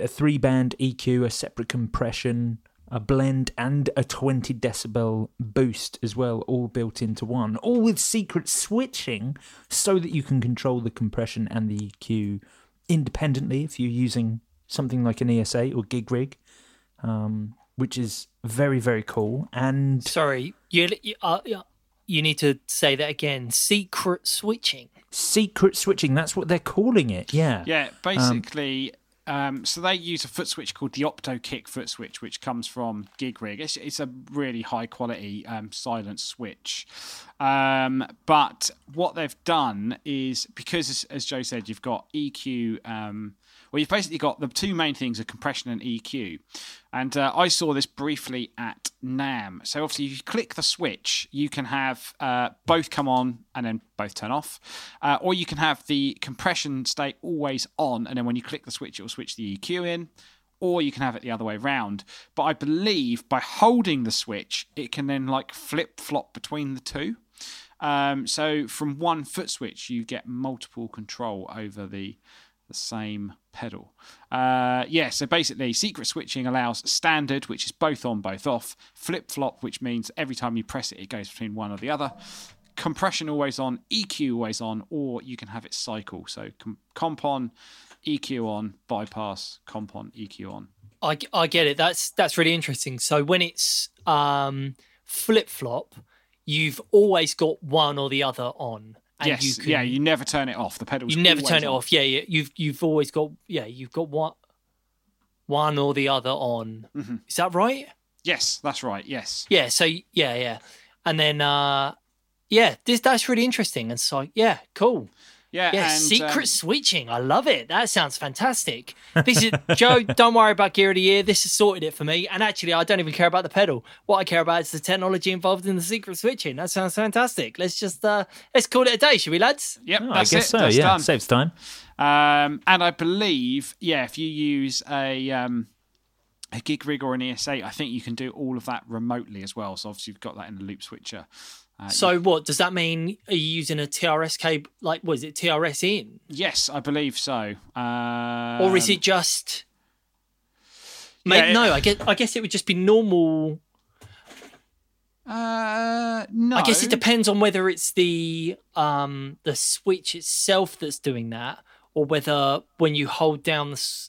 three-band EQ, a separate compression, a blend, and a 20 decibel boost as well, all built into one, all with secret switching so that you can control the compression and the EQ independently if you're using something like an ESA or gig rig, which is very, very cool. And sorry, you need to say that again. Secret switching, that's what they're calling it. Yeah basically. So they use a foot switch called the Opto Kick foot switch, which comes from Gig Rig. It's a really high quality silent switch. But what they've done is, because as Joe said, you've got EQ. You've basically got the two main things are compression and EQ. And I saw this briefly at NAMM. So obviously, if you click the switch, you can have both come on and then both turn off. Or you can have the compression stay always on, and then when you click the switch, it will switch the EQ in. Or you can have it the other way around. But I believe by holding the switch, it can then like flip-flop between the two. So from one foot switch, you get multiple control over the same pedal. So basically, secret switching allows standard, which is both on, both off, flip-flop, which means every time you press it, it goes between one or the other, compression always on, EQ always on, or you can have it cycle. So comp on, EQ on, bypass, comp on, EQ on. I get it. That's really interesting. So when it's flip-flop, you've always got one or the other on. And yes, you never turn it off. The pedal's You never turn it off. Yeah, yeah, you've always got one or the other on. Mm-hmm. Is that right? Yes, that's right. Yes. Yeah, so yeah. And then that's really interesting. And so cool. Yeah, and, secret switching. I love it. That sounds fantastic. This is Joe, don't worry about gear of the year. This has sorted it for me. And actually, I don't even care about the pedal. What I care about is the technology involved in the secret switching. That sounds fantastic. Let's just let's call it a day, shall we, lads? Yep, I guess it. So. That's done. Saves time. And I believe, if you use a gig rig or an ES8, I think you can do all of that remotely as well. So obviously you've got that in the loop switcher. What does that mean? Are you using a TRS cable? Like, was it TRS in? Yes, I believe so. Or is it just? I guess it would just be normal. No. I guess it depends on whether it's the switch itself that's doing that, or whether when you hold down the.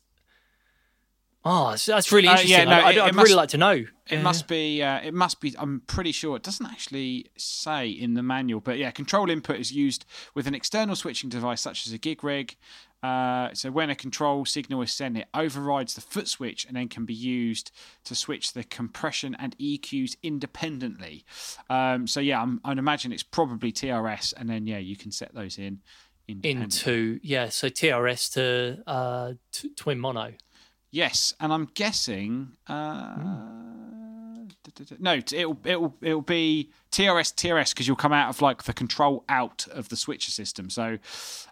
Oh, that's really interesting. I'd really like to know. It must be. I'm pretty sure it doesn't actually say in the manual, but control input is used with an external switching device such as a gig rig. So when a control signal is sent, it overrides the foot switch and then can be used to switch the compression and EQs independently. I'd imagine it's probably TRS, and then you can set those in independently. So TRS to twin mono. Yes, and I'm guessing it'll be TRS because you'll come out of like the control out of the switcher system. So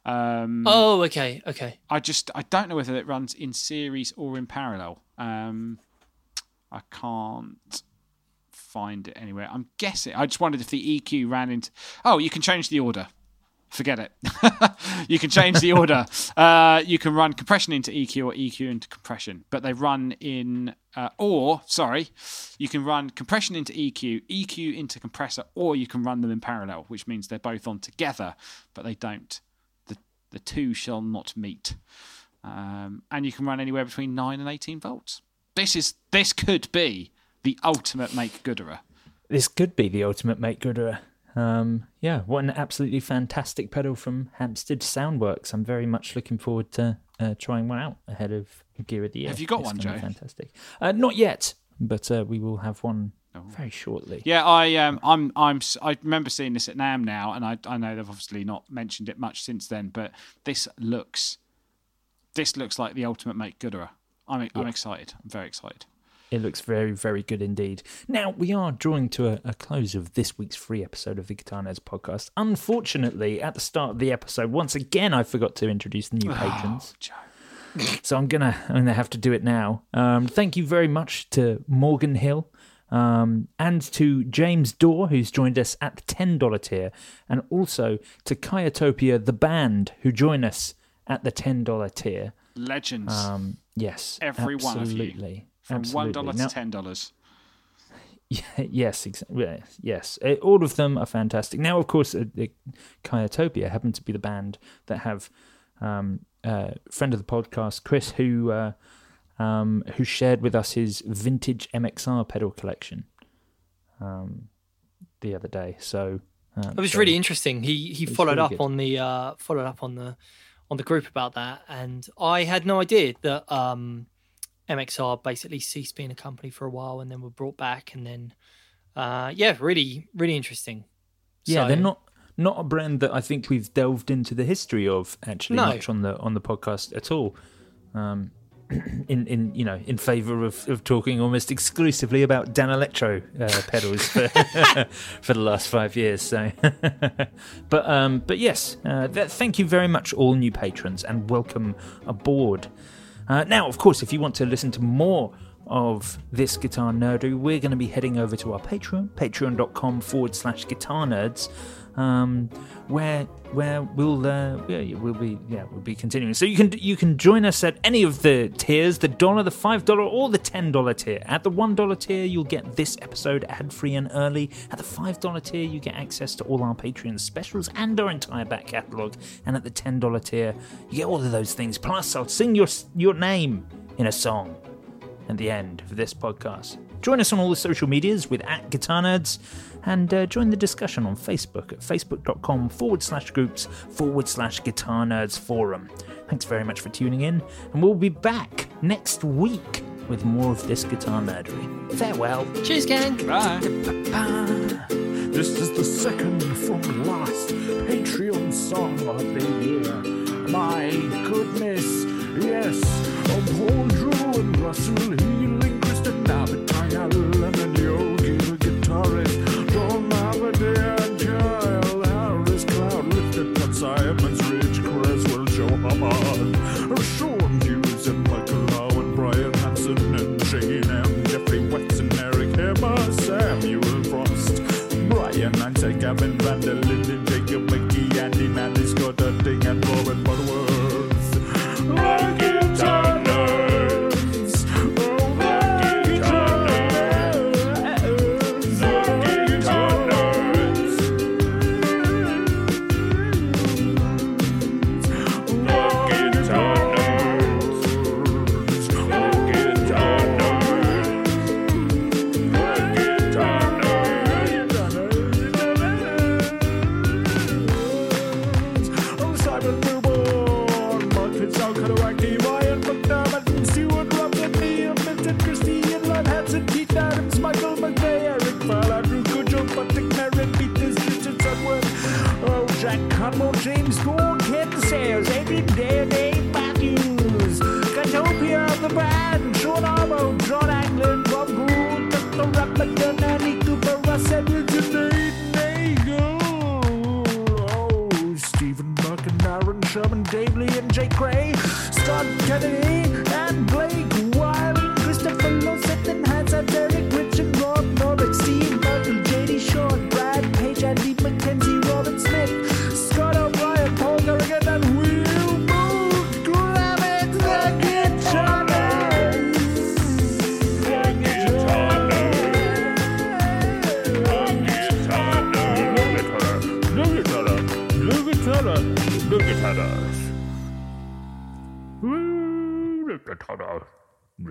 okay. I don't know whether it runs in series or in parallel. I can't find it anywhere. I'm guessing. I just wondered if the EQ ran into. Oh, you can change the order. Forget it. You can change the order. You can run compression into EQ or EQ into compression, but they run in... you can run compression into EQ, EQ into compressor, or you can run them in parallel, which means they're both on together, but they don't. The two shall not meet. And you can run anywhere between 9 and 18 volts. This could be the ultimate make-gooderer. This could be the ultimate make-gooderer. What an absolutely fantastic pedal from Hampstead Soundworks. I'm very much looking forward to trying one out ahead of Gear of the Year. Have you got one, Joe? Fantastic. Not yet, but we will have one very shortly. Yeah, I remember seeing this at NAMM now, and I know they've obviously not mentioned it much since then, but this looks like the ultimate make-gooderer. I'm excited. I'm very excited. It looks very, very good indeed. Now, we are drawing to a close of this week's free episode of the Guitar Nerds podcast. Unfortunately, at the start of the episode, once again, I forgot to introduce the new patrons. Joe. So I'm gonna have to do it now. Thank you very much to Morgan Hill and to James Dorr, who's joined us at the $10 tier, and also to Kaiatopia, the band, who join us at the $10 tier. Legends. Yes. Every absolutely. One of you. From $1 to $10. Yes, exactly. Yes, all of them are fantastic. Now, of course, Kaiatopia happened to be the band that have friend of the podcast, Chris, who shared with us his vintage MXR pedal collection the other day. So it was really interesting. He followed up on the group about that, and I had no idea that. MXR basically ceased being a company for a while and then were brought back and then, really, really interesting. Yeah, so, they're not a brand that I think we've delved into the history of much on the podcast at all. In favour of talking almost exclusively about Dan Electro pedals for the last 5 years. So, but yes, thank you very much, all new patrons, and welcome aboard. Now, of course, if you want to listen to more of this Guitar Nerdery, we're going to be heading over to our Patreon, patreon.com/Guitar Nerds, where we'll be continuing. So you can join us at any of the tiers, the $1, the $5, or the $10 tier. At the $1 tier, you'll get this episode ad-free and early. At the $5 tier, you get access to all our Patreon specials and our entire back catalogue. And at the $10 tier, you get all of those things. Plus, I'll sing your name in a song. at the end of this podcast. Join us on all the social medias with @GuitarNerds, and join the discussion on Facebook at facebook.com/groups/GuitarNerdsForum. Thanks very much for tuning in, and we'll be back next week with more of this guitar nerdery. Farewell. Cheers, gang. Bye. This is the second from last Patreon song of the year. My goodness, yes. Of Andrew and Russell Healing, Kristen Navitile, and Yogi the guitarist, John Mavadier and Kyle Harris, Cloud Lifted, Pat Simons, Rich Creswell, Joe Hubbard, Sean Hughes and Michael Lowe and Brian Hansen and Shane M, Jeffrey Wetz and Eric Hemmer, Samuel Frost, Brian Nancy, Gavin Vanderlinden, Jacob McKee, Andy Manley, Scott Ding and Robert Butterworth. Like guitar nerds, oh, like guitar nerds, like guitar nerds, like guitar nerds, like guitar nerds, like guitar nerds. Oh, Simon Newborn, Mark Fitzgerald, Kadawaki, Ryan McDermott, Stuart Robert, Mia Minton, Christine Lund, Hanson, Keith Adams, Michael McVeigh, Eric Fowler, Drew Goodjoe, Patrick Merritt, Peters, Richard Sudworth, oh, Jack Cunmore, James Gore, Ken Sayers, Adrian Dare, Dave Matthews, Katopia of the Brand, Sean Arbo, John Anglin, Rob Gould, Dr. Rappleton, Andy Cooper, Russ Edwards, and Nate Nagle. Oh, Stephen Burke and Aaron Sherman, Dave Lee and Jay Gray, Scott Kennedy and Blake Wiley, Christopher Losset and Hansa, Derek Rich and Rob Norbick, Steve Burton, J.D. Short, Brad Page, Andy McKenzie, Robin Smith, Scott O'Brien, Paul Garrigan, and Will Booth. Grab it, the guitar nerds.